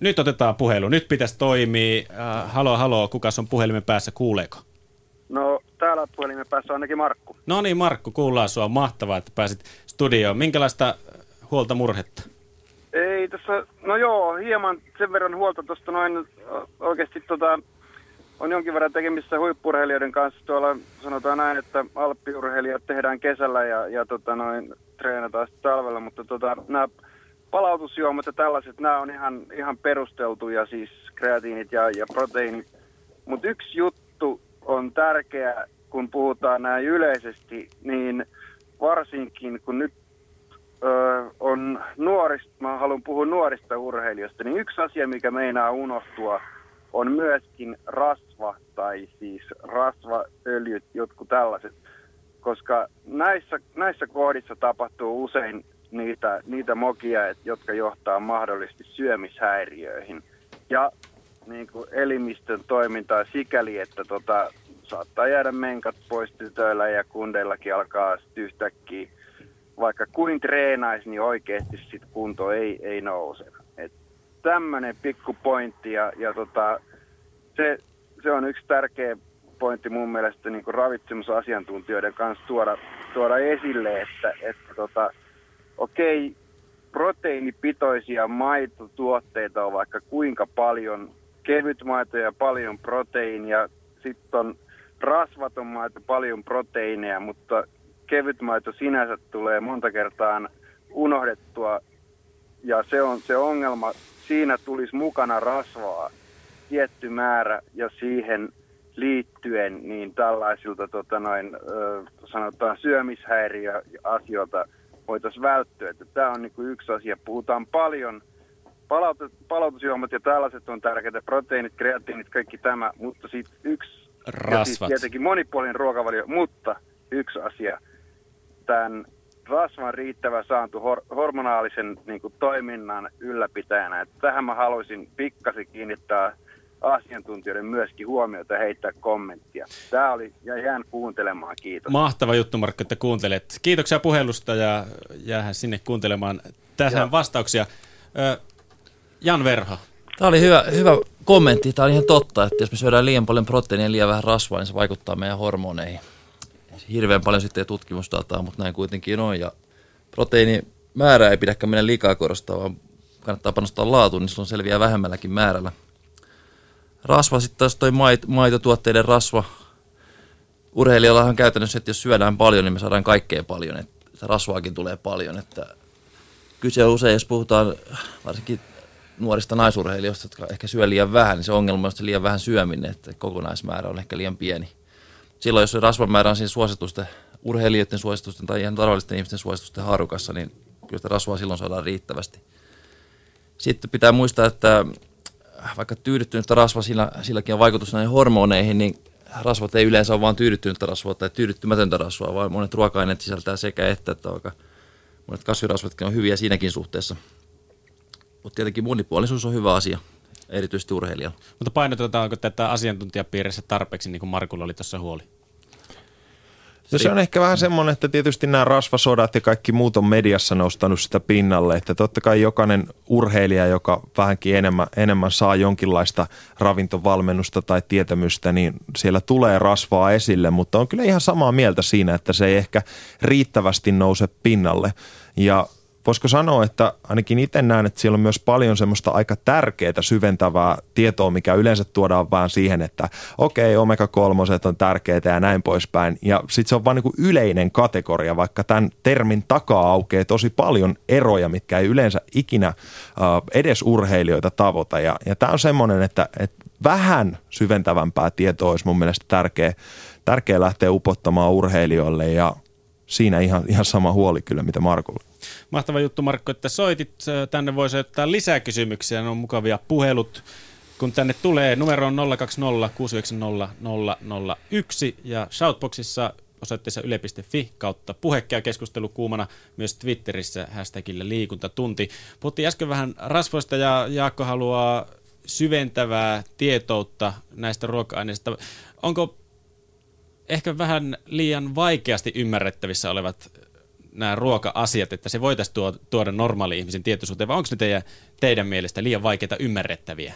nyt otetaan puhelu. Nyt pitäisi toimia. Halo, kukas on puhelimen päässä? Kuuleeko? No, täällä puhelimen päässä ainakin Markku. No niin, Markku, kuullaan sua. Mahtavaa, että pääsit studioon. Minkälaista huolta murhetta? Ei tässä, no joo, hieman sen verran huolta tuosta noin oikeasti on jonkin verran tekemistä huippu-urheilijoiden kanssa. Tuolla sanotaan näin, että alppiurheilijat tehdään kesällä ja treenataan sitten talvella, mutta nämä palautusjuomat ja tällaiset, nämä on ihan perusteltuja, siis kreatiinit ja proteiinit. Mutta yksi juttu on tärkeä, kun puhutaan näin yleisesti, niin varsinkin kun nyt on nuorista, mä haluan puhua nuorista urheilijoista, niin yksi asia, mikä meinaa unohtua, on myöskin rasva tai siis rasvaöljyt, jotkut tällaiset, koska näissä kohdissa tapahtuu usein niitä mokia, jotka johtaa mahdollisesti syömishäiriöihin ja niin kuin elimistön toimintaa sikäli, että saattaa jäädä menkat pois tytöillä ja kundeillakin alkaa yhtäkkiä, vaikka kuin treenaisi, niin oikeasti sit kunto ei nouse. Tämmöinen pikku pointti ja se on yksi tärkeä pointti mun mielestä niin kuin ravitsemusasiantuntijoiden kanssa tuoda esille, että okei, proteiinipitoisia maitotuotteita on vaikka kuinka paljon, kevytmaitoja paljon proteiinia, sitten on rasvaton maito paljon proteiineja, mutta kevytmaito sinänsä tulee monta kertaa unohdettua ja se on se ongelma. Siinä tulisi mukana rasvaa tietty määrä ja siihen liittyen niin tällaisilta sanotaan syömishäiriöasioilta voitaisiin välttyä. Tämä on niin yksi asia. Puhutaan paljon. Palautusjuomat ja tällaiset on tärkeitä. Proteiinit, kreatiinit, kaikki tämä. Mutta sitten yksi, ja siis tietenkin monipuolinen ruokavalio, mutta yksi asia. Tämän rasvan riittävä saantu hormonaalisen niin kuin, toiminnan ylläpitäjänä. Että tähän mä haluaisin pikkasen kiinnittää asiantuntijoiden myöskin huomiota ja heittää kommenttia. Tämä oli, ja jään kuuntelemaan, kiitos. Mahtava juttu, Markku, että kuuntelet. Kiitoksia puhelusta ja jäähän sinne kuuntelemaan tähän vastauksia. Jan Verho. Tämä oli hyvä kommentti. Tämä on ihan totta, että jos me syödään liian paljon proteiinia ja liian vähän rasvaa, niin se vaikuttaa meidän hormoneihin. Hirveän paljon sitten tutkimusdataa, mutta näin kuitenkin on. Ja proteiinimäärää ei pidäkään mennä liikaa korostaa, vaan kannattaa panostaa laatuun, niin silloin selviää vähemmälläkin määrällä. Rasva sitten taas toi maitotuotteiden rasva. Urheilijallahan on käytännössä, että jos syödään paljon, niin me saadaan kaikkea paljon. Että rasvaakin tulee paljon. Että kyse on usein, jos puhutaan varsinkin nuorista naisurheilijoista, jotka ehkä syö liian vähän, niin se ongelma on se liian vähän syöminen, että kokonaismäärä on ehkä liian pieni. Silloin, jos rasvan määrä on siinä suositusten, urheilijoiden suositusten tai ihan tavallisten ihmisten suositusten haarukassa, niin kyllä sitä rasvaa silloin saadaan riittävästi. Sitten pitää muistaa, että vaikka tyydyttynyttä rasvaa, silläkin on vaikutus näihin hormoneihin, niin rasvat ei yleensä ole vain tyydyttynyttä rasvaa tai tyydyttymätöntä rasvaa, vaan monet ruoka-aineet sisältää sekä että aika monet kasvirasvatkin on hyviä siinäkin suhteessa. Mutta tietenkin monipuolisuus on hyvä asia. Erityisesti urheilijalla. Mutta painotetaanko tätä asiantuntijapiirissä tarpeeksi, niin kuin Markulla oli tuossa huoli? No se on ehkä vähän semmoinen, että tietysti nämä rasvasodat ja kaikki muut on mediassa nostanut sitä pinnalle, että totta kai jokainen urheilija, joka vähänkin enemmän saa jonkinlaista ravintovalmennusta tai tietämystä, niin siellä tulee rasvaa esille, mutta on kyllä ihan samaa mieltä siinä, että se ei ehkä riittävästi nouse pinnalle ja voisiko sanoa, että ainakin itse näen, että siellä on myös paljon semmoista aika tärkeää syventävää tietoa, mikä yleensä tuodaan vaan siihen, että okei, omega-3 on tärkeää ja näin poispäin. Ja sitten se on vaan niin kuin yleinen kategoria, vaikka tämän termin takaa aukeaa tosi paljon eroja, mitkä ei yleensä ikinä edes urheilijoita tavoita. Ja tämä on semmoinen, että vähän syventävämpää tietoa olisi mun mielestä tärkeä lähteä upottamaan urheilijoille ja siinä ihan sama huoli kyllä, mitä Markulla. Mahtava juttu, Markku, että soitit. Tänne voisi ottaa lisää kysymyksiä. Ne on mukavia puhelut, kun tänne tulee. Numero on 020 690 001 ja shoutboxissa osoitteessa yle.fi kautta puhe käy keskustelu kuumana myös Twitterissä hashtagillä liikuntatunti. Puhuttiin äsken vähän rasvoista ja Jaakko haluaa syventävää tietoutta näistä ruoka-aineista. Onko ehkä vähän liian vaikeasti ymmärrettävissä olevat nämä ruoka-asiat, että se voitaisiin tuoda normaali-ihmisen tietoisuuteen, vai onko ne teidän mielestä liian vaikeita ymmärrettäviä?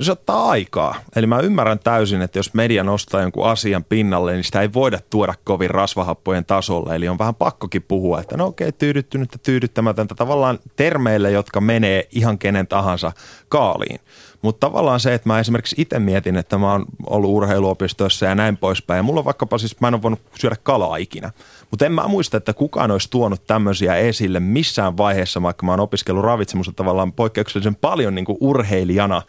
Se ottaa aikaa. Eli mä ymmärrän täysin, että jos media nostaa jonkun asian pinnalle, niin sitä ei voida tuoda kovin rasvahappojen tasolle. Eli on vähän pakkokin puhua, että no okei, tyydyttynyttä, tyydyttämätöntä tavallaan termeille, jotka menee ihan kenen tahansa kaaliin. Mutta tavallaan se, että mä esimerkiksi itse mietin, että mä oon ollut urheiluopistoissa ja näin poispäin. Ja mulla on vaikkapa siis, mä en ole voinut syödä kalaa ikinä. Mutta en mä muista, että kukaan olisi tuonut tämmöisiä esille missään vaiheessa, vaikka mä oon opiskellut ravitsemusta tavallaan poikkeuksellisen paljon niin kuin urheilijana.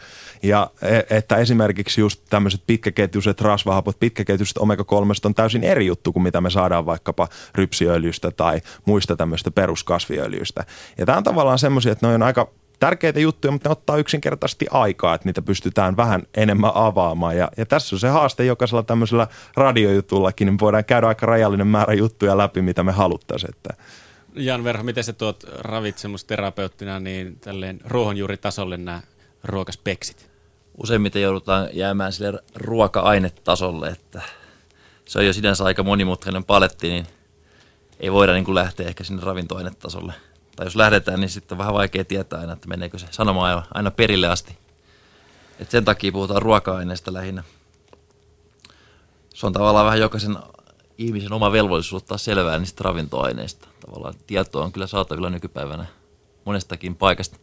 Ja että esimerkiksi just tämmöiset pitkäketjuiset rasvahapot, pitkäketjuiset omega-3 on täysin eri juttu kuin mitä me saadaan vaikkapa rypsiöljystä tai muista tämmöistä peruskasviöljyistä. Ja tää on tavallaan semmoisia, että ne on aika tärkeitä juttuja, mutta ne ottaa yksinkertaisesti aikaa, että niitä pystytään vähän enemmän avaamaan. Ja tässä on se haaste, jokaisella tämmöisellä radiojutullakin, niin voidaan käydä aika rajallinen määrä juttuja läpi, mitä me haluttaisiin. Jan Verho, miten sä tuot ravitsemusterapeuttina niin tälleen ruohonjuuritasolle nämä ruokaspeksit? Useimmiten joudutaan jäämään sille ruoka-ainetasolle, että se on jo sinänsä aika monimutkainen paletti, niin ei voida niin kuin lähteä ehkä sinne ravintoainetasolle. Tai jos lähdetään, niin sitten on vähän vaikea tietää aina, että meneekö se sanoma aina perille asti. Et sen takia puhutaan ruoka-aineista lähinnä. Se on tavallaan vähän jokaisen ihmisen oma velvollisuus ottaa selvää niistä ravintoaineista. Tavallaan tietoa on kyllä saatavilla nykypäivänä monestakin paikasta.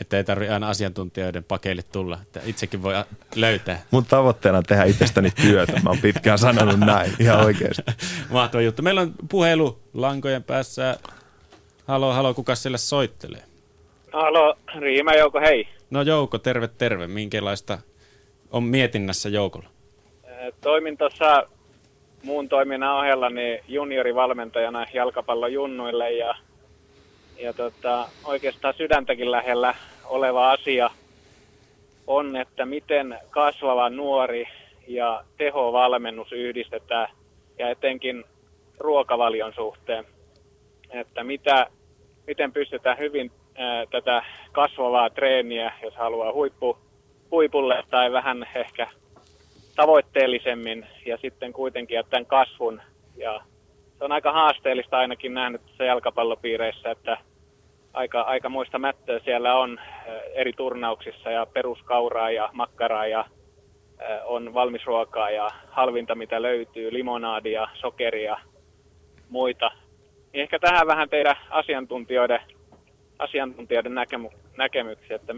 Että ei tarvitse aina asiantuntijoiden pakeille tulla, että itsekin voi löytää. Mun tavoitteena on tehdä itsestäni työtä. Mä oon pitkään sanonut näin, ihan oikeasti. Mahtava juttu. Meillä on puhelu lankojen päässä. Halo, halo, kuka siellä soittelee? Halo, Riima, Jouko, hei. No Jouko, terve, terve. Minkälaista on mietinnässä Joukolla? Toimin tuossa muun toiminnan ohella niin juniorivalmentajana jalkapallojunnuille ja oikeastaan sydäntäkin lähellä oleva asia on, että miten kasvava nuori ja tehovalmennus yhdistetään ja etenkin ruokavalion suhteen. Että miten pystytään hyvin tätä kasvavaa treeniä, jos haluaa huipulle tai vähän ehkä tavoitteellisemmin ja sitten kuitenkin tämän kasvun. Ja se on aika haasteellista ainakin nähnyt tässä jalkapallopiireissä, että aika muista mättöä siellä on eri turnauksissa ja peruskauraa ja makkaraa ja on valmisruokaa ja halvinta mitä löytyy, limonaadia, sokeria, muita. Ehkä tähän vähän teidän asiantuntijoiden näkemyksiä, että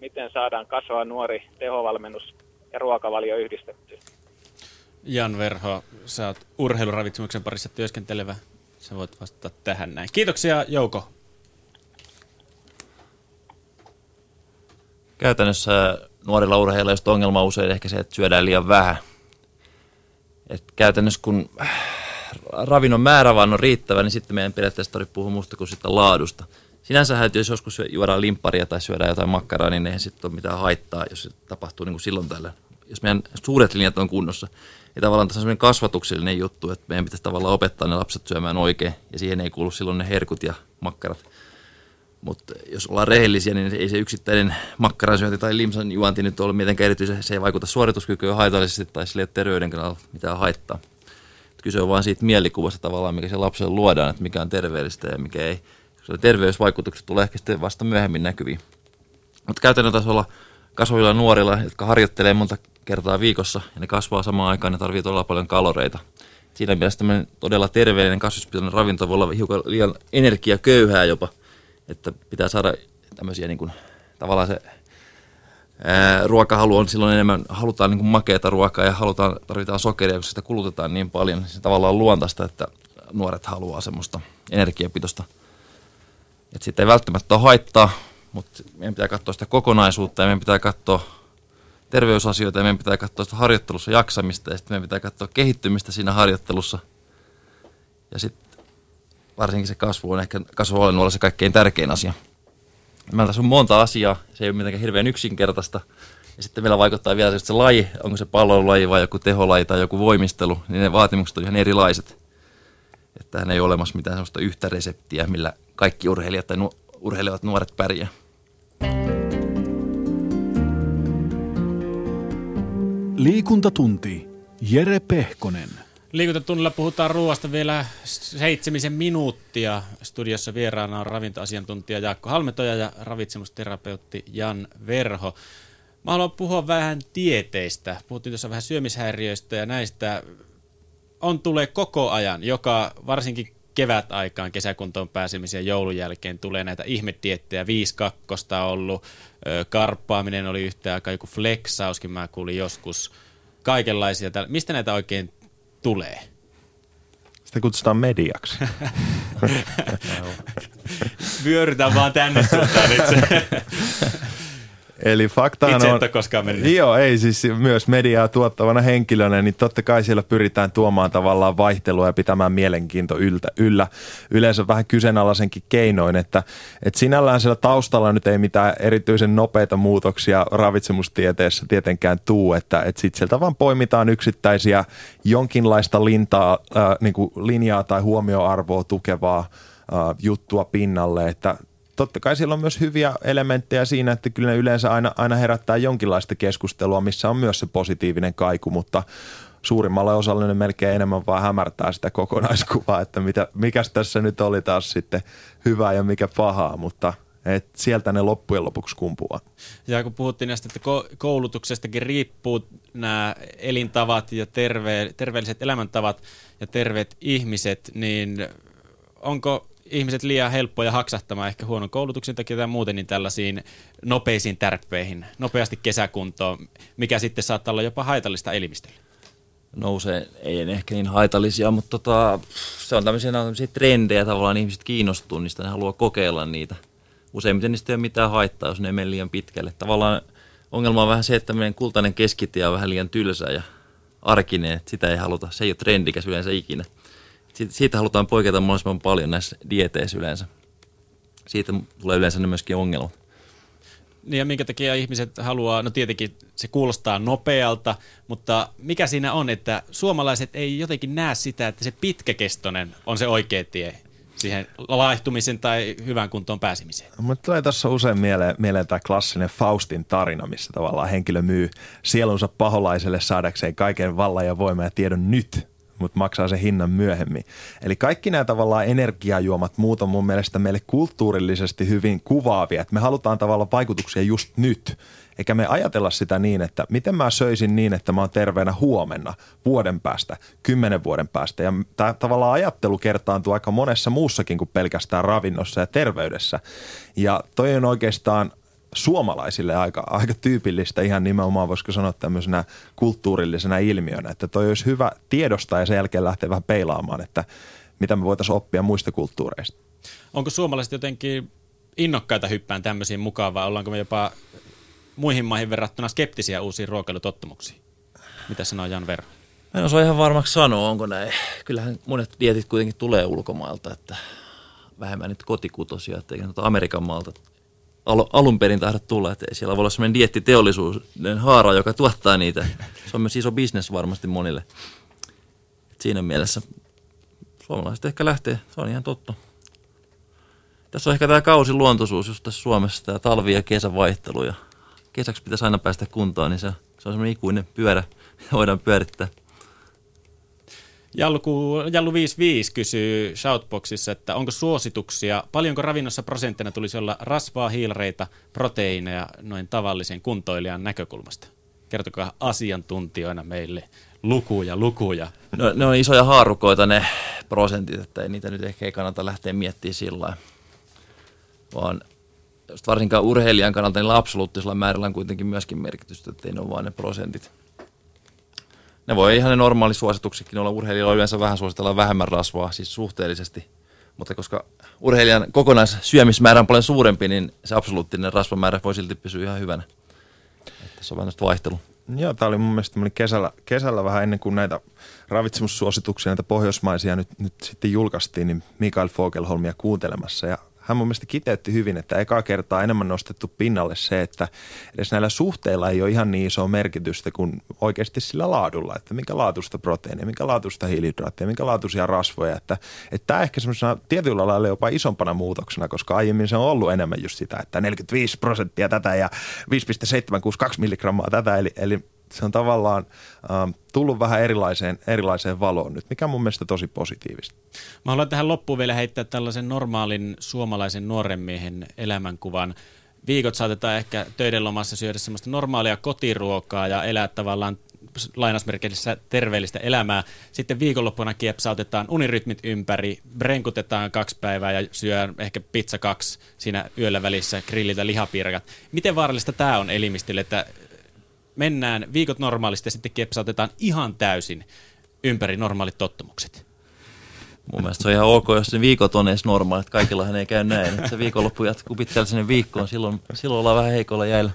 miten saadaan kasvaa nuori tehovalmennus ja ruokavalio yhdistettyä. Jan Verho, sä oot urheiluravitsemuksen parissa työskentelevä. Sä voit vastata tähän näin. Kiitoksia Jouko. Käytännössä nuorilla urheilijoista ongelma on usein ehkä se, että syödään liian vähän. Et käytännössä kun ravinnon määrä vaan on riittävä, niin sitten meidän periaatteessa tarvitsee puhua muusta kuin sitä laadusta. Sinänsähän, jos joskus juodaan limpparia tai syödään jotain makkaraa, niin eihän sitten ole mitään haittaa, jos se tapahtuu niin kuin silloin tällä. Jos meidän suuret linjat on kunnossa, niin tavallaan tässä on sellainen kasvatuksellinen juttu, että meidän pitäisi tavallaan opettaa ne lapset syömään oikein, ja siihen ei kuulu silloin ne herkut ja makkarat. Mutta jos ollaan rehellisiä, niin ei se yksittäinen makkaransyönti tai limsan juonti nyt ole mitenkään erityisen, se ei vaikuta suorituskykyyn haitallisesti tai sille ei ole terveyden kannalta mitään haittaa. Kyse on vain siitä mielikuvasta tavallaan, mikä se lapselle luodaan, että mikä on terveellistä ja mikä ei. Terveysvaikutukset tulee ehkä sitten vasta myöhemmin näkyviin. Mutta käytännön tasolla kasvavilla nuorilla, jotka harjoittelee monta kertaa viikossa ja ne kasvaa samaan aikaan, ne tarvitsee todella paljon kaloreita. Siinä mielessä tämmöinen todella terveellinen kasvispitoinen ravinto voi olla hiukan liian energiaköyhää jopa, että pitää saada tämmöisiä niin kuin, tavallaan se ruokahalu on silloin enemmän, halutaan niin kuin makeata ruokaa ja tarvitaan sokeria, koska sitä kulutetaan niin paljon. Se tavallaan on luontaista, että nuoret haluaa semmoista energiapitoista. Et siitä ei välttämättä ole haittaa, mutta meidän pitää katsoa sitä kokonaisuutta ja meidän pitää katsoa terveysasioita ja meidän pitää katsoa sitä harjoittelussa jaksamista ja sitten meidän pitää katsoa kehittymistä siinä harjoittelussa. Ja sitten varsinkin se kasvu on ehkä kasvualueen nuolella se kaikkein tärkein asia. Meillä tässä on monta asiaa, se ei ole mitenkään hirveän yksinkertaista. Ja sitten meillä vaikuttaa vielä se laji, onko se pallolaji vai joku teholaji tai joku voimistelu, niin ne vaatimukset on ihan erilaiset. Että tähän ei ole olemassa mitään sellaista yhtä reseptiä, millä kaikki urheilijat tai urheilevat nuoret pärjää. Liikuntatunti. Jere Pehkonen. Liikuntatunnilla puhutaan ruoasta vielä 7 minuuttia. Studiossa vieraana on ravintoasiantuntija Jaakko Halmetoja ja ravitsemusterapeutti Jan Verho. Mä haluan puhua vähän dieteistä. Puhuttiin tuossa vähän syömishäiriöistä ja näistä. Tulee koko ajan, joka varsinkin kevätaikaan, kesäkuntoon pääsemisen ja joulun jälkeen tulee näitä ihmediettejä. 5-2 ollut, karppaaminen oli yhtä aikaa, joku flexauskin mä kuulin joskus. Kaikenlaisia. Mistä näitä oikein tulee? Sitä kutsutaan mediaksi. Vyörytään vaan tänne suuntaan itse. Eli faktahan on, joo, ei siis myös mediaa tuottavana henkilönä, niin totta kai siellä pyritään tuomaan tavallaan vaihtelua ja pitämään mielenkiinto yllä. Yleensä vähän kyseenalaisenkin keinoin, että sinällään siellä taustalla nyt ei mitään erityisen nopeita muutoksia ravitsemustieteessä tietenkään tuu, että sitten sieltä vaan poimitaan yksittäisiä jonkinlaista linjaa tai huomioarvoa tukevaa juttua pinnalle, että totta kai siellä on myös hyviä elementtejä siinä, että kyllä ne yleensä aina herättää jonkinlaista keskustelua, missä on myös se positiivinen kaiku, mutta suurimmalle osalle ne melkein enemmän vaan hämärtää sitä kokonaiskuvaa, että mikäs tässä nyt oli taas sitten hyvää ja mikä pahaa, mutta sieltä ne loppujen lopuksi kumpuaa. Ja kun puhuttiin näistä, että koulutuksestakin riippuu nämä elintavat ja terveelliset elämäntavat ja terveet ihmiset, niin onko ihmiset liian helppoja haksahtamaan ehkä huonon koulutuksen takia tai muuten niin tällaisiin nopeisiin tärppeihin, nopeasti kesäkuntoon, mikä sitten saattaa olla jopa haitallista elimistölle? No usein ei ehkä niin haitallisia, mutta se on tämmöisiä trendejä tavallaan, ihmiset kiinnostuu niistä, ne haluaa kokeilla niitä. Useimmiten niistä ei ole mitään haittaa, jos ne ei mene liian pitkälle. Tavallaan ongelma on vähän se, että meidän kultainen keskitie on vähän liian tylsä ja arkinen, että sitä ei haluta, se ei ole trendikäs yleensä ikinä. Siitä halutaan poiketa mahdollisimman paljon näissä dieteissä yleensä. Siitä tulee yleensä myöskin ongelmat. Niin ja minkä takia ihmiset haluaa, no tietenkin se kuulostaa nopealta, mutta mikä siinä on, että suomalaiset ei jotenkin näe sitä, että se pitkäkestoinen on se oikea tie siihen laihtumisen tai hyvään kuntoon pääsemiseen. Mutta tulee tuossa usein mieleen tämä klassinen Faustin tarina, missä tavallaan henkilö myy sielunsa paholaiselle saadakseen kaiken vallan ja voiman ja tiedon nyt, mutta maksaa sen hinnan myöhemmin. Eli kaikki nämä tavallaan energiajuomat muut on mun mielestä meille kulttuurillisesti hyvin kuvaavia, että me halutaan tavallaan vaikutuksia just nyt, eikä me ajatella sitä niin, että miten mä söisin niin, että mä oon terveenä huomenna, vuoden päästä, 10 vuoden päästä. Ja tämä tavallaan ajattelu kertaantuu aika monessa muussakin kuin pelkästään ravinnossa ja terveydessä. Ja toi on oikeastaan suomalaisille aika tyypillistä ihan nimenomaan, voisiko sanoa tämmöisenä kulttuurillisena ilmiönä, että toi olisi hyvä tiedostaa ja sen jälkeen lähteä vähän peilaamaan, että mitä me voitaisiin oppia muista kulttuureista. Onko suomalaiset jotenkin innokkaita hyppään tämmöisiin mukaan, vai ollaanko me jopa muihin maihin verrattuna skeptisiä uusiin ruokailutottumuksiin? Mitä sanoo Jan Verho? En osaa ihan varmaksi sanoa, onko näin. Kyllähän monet dietit kuitenkin tulee ulkomailta, että vähemmän nyt kotikutosia, että eikä Amerikan maalta alun perin tahdo tulla, että siellä voi olla semmoinen diettiteollisuuden haara, joka tuottaa niitä. Se on myös iso bisnes varmasti monille. Et siinä mielessä suomalaiset ehkä lähtee, se on ihan totta. Tässä on ehkä tämä kausiluontoisuus just tässä Suomessa, tämä talvi- ja kesävaihtelu. Ja kesäksi pitäisi aina päästä kuntoon, niin se on semmoinen ikuinen pyörä, voidaan pyörittää. Jallu 55 kysyy Shoutboxissa, että onko suosituksia, paljonko ravinnossa prosenttina tulisi olla rasvaa, hiilareita, proteiineja noin tavallisen kuntoilijan näkökulmasta? Kertokaa asiantuntijoina meille lukuja. No, ne on isoja haarukoita ne prosentit, että ei niitä nyt ehkä ei kannata lähteä miettimään sillä lailla, vaan varsinkaan urheilijan kannalta niillä absoluuttisella määrällä on kuitenkin myöskin merkitystä, että ei ne ole vaan ne prosentit. Ne voi ihan ne normaali suosituksikin olla. Urheilijoilla yleensä vähän suositellaan vähemmän rasvaa, siis suhteellisesti. Mutta koska urheilijan kokonaissyömismäärä on paljon suurempi, niin se absoluuttinen rasvamäärä voi silti pysyä ihan hyvänä. Tässä on vähän tästä vaihtelua. Joo, tämä oli mun mielestä kesällä vähän ennen kuin näitä ravitsemussuosituksia, näitä pohjoismaisia nyt sitten julkaistiin, niin Mikael Fogelholmia kuuntelemassa. Ja hän mun mielestä kiteytti hyvin, että ekaa kertaa enemmän nostettu pinnalle se, että edes näillä suhteilla ei ole ihan niin isoa merkitystä kuin oikeasti sillä laadulla, että minkä laatuista proteiinia, minkä laatuista hiilihydraatteja, minkä laatuisia rasvoja. Että tämä ehkä semmoisena tietyllä lailla jopa isompana muutoksena, koska aiemmin se on ollut enemmän just sitä, että 45% tätä ja 5,762 milligrammaa tätä, eli se on tavallaan tullut vähän erilaiseen valoon nyt, mikä on mun mielestä tosi positiivista. Mä haluan tähän loppuun vielä heittää tällaisen normaalin suomalaisen nuoren miehen elämänkuvan. viikot saatetaan ehkä töiden lomassa syödä semmoista normaalia kotiruokaa ja elää tavallaan lainausmerkeissä terveellistä elämää. Sitten viikonloppuna kiepsautetaan unirytmit ympäri, renkutetaan 2 päivää ja syödään ehkä pizza 2 siinä yöllä välissä, grilliltä lihapiirakat. Miten vaarallista tämä on elimistölle, että mennään viikot normaalisti ja sitten kiepsautetaan ihan täysin ympäri normaalit tottumukset? Mun mielestä se on ihan ok, jos ne viikot on edes normaali, että kaikillahan ei käy näin. Että se viikonloppu jatkuu pitkälle sinne viikkoon, silloin ollaan vähän heikolla jäillä.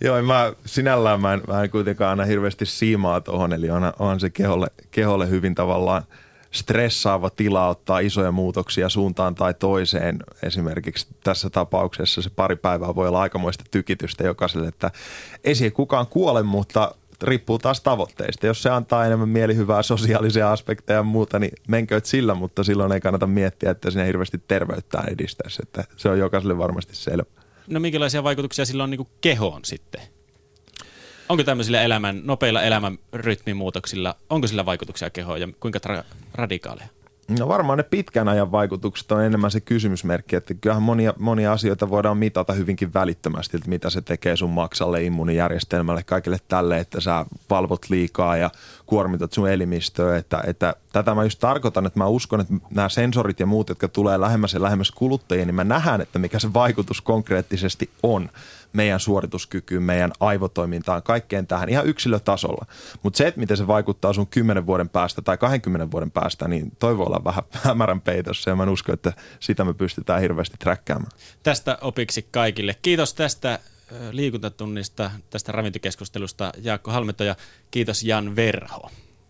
Joo, mä en kuitenkaan aina hirveästi siimaa tuohon, eli on se keholle hyvin tavallaan stressaava tila ottaa isoja muutoksia suuntaan tai toiseen. Esimerkiksi tässä tapauksessa se 2 päivää voi olla aikamoista tykitystä jokaiselle, että ei siihen kukaan kuole, mutta riippuu taas tavoitteista. Jos se antaa enemmän mielihyvää, sosiaalisia aspekteja ja muuta, niin menkööt sillä, mutta silloin ei kannata miettiä, että sinne hirveästi terveyttään edistäisi. Että se on jokaiselle varmasti selvä. No minkälaisia vaikutuksia sillä on niin kuin kehoon sitten? Onko tämmöisillä nopeilla elämän rytmimuutoksilla, onko sillä vaikutuksia kehoon ja kuinka radikaaleja? No varmaan ne pitkän ajan vaikutukset on enemmän se kysymysmerkki, että kyllähän monia asioita voidaan mitata hyvinkin välittömästi, että mitä se tekee sun maksalle, immuunijärjestelmälle, kaikille tälle, että sä valvot liikaa ja kuormitat sun elimistöä, että tätä mä just tarkoitan, että mä uskon, että nämä sensorit ja muut, jotka tulee lähemmäs ja lähemmäs kuluttajia, niin mä nähdään, että mikä se vaikutus konkreettisesti on meidän suorituskykyyn, meidän aivotoimintaan, kaikkeen tähän ihan yksilötasolla. Mutta se, että miten se vaikuttaa sun 10 vuoden päästä tai 20 vuoden päästä, niin toi voi olla vähän hämärän peitossa ja mä en usko, että sitä me pystytään hirveästi träkkäämään. Tästä opiksi kaikille. Kiitos tästä liikuntatunnista, tästä ravintokeskustelusta Jaakko Halmetoja ja kiitos Jan Verho.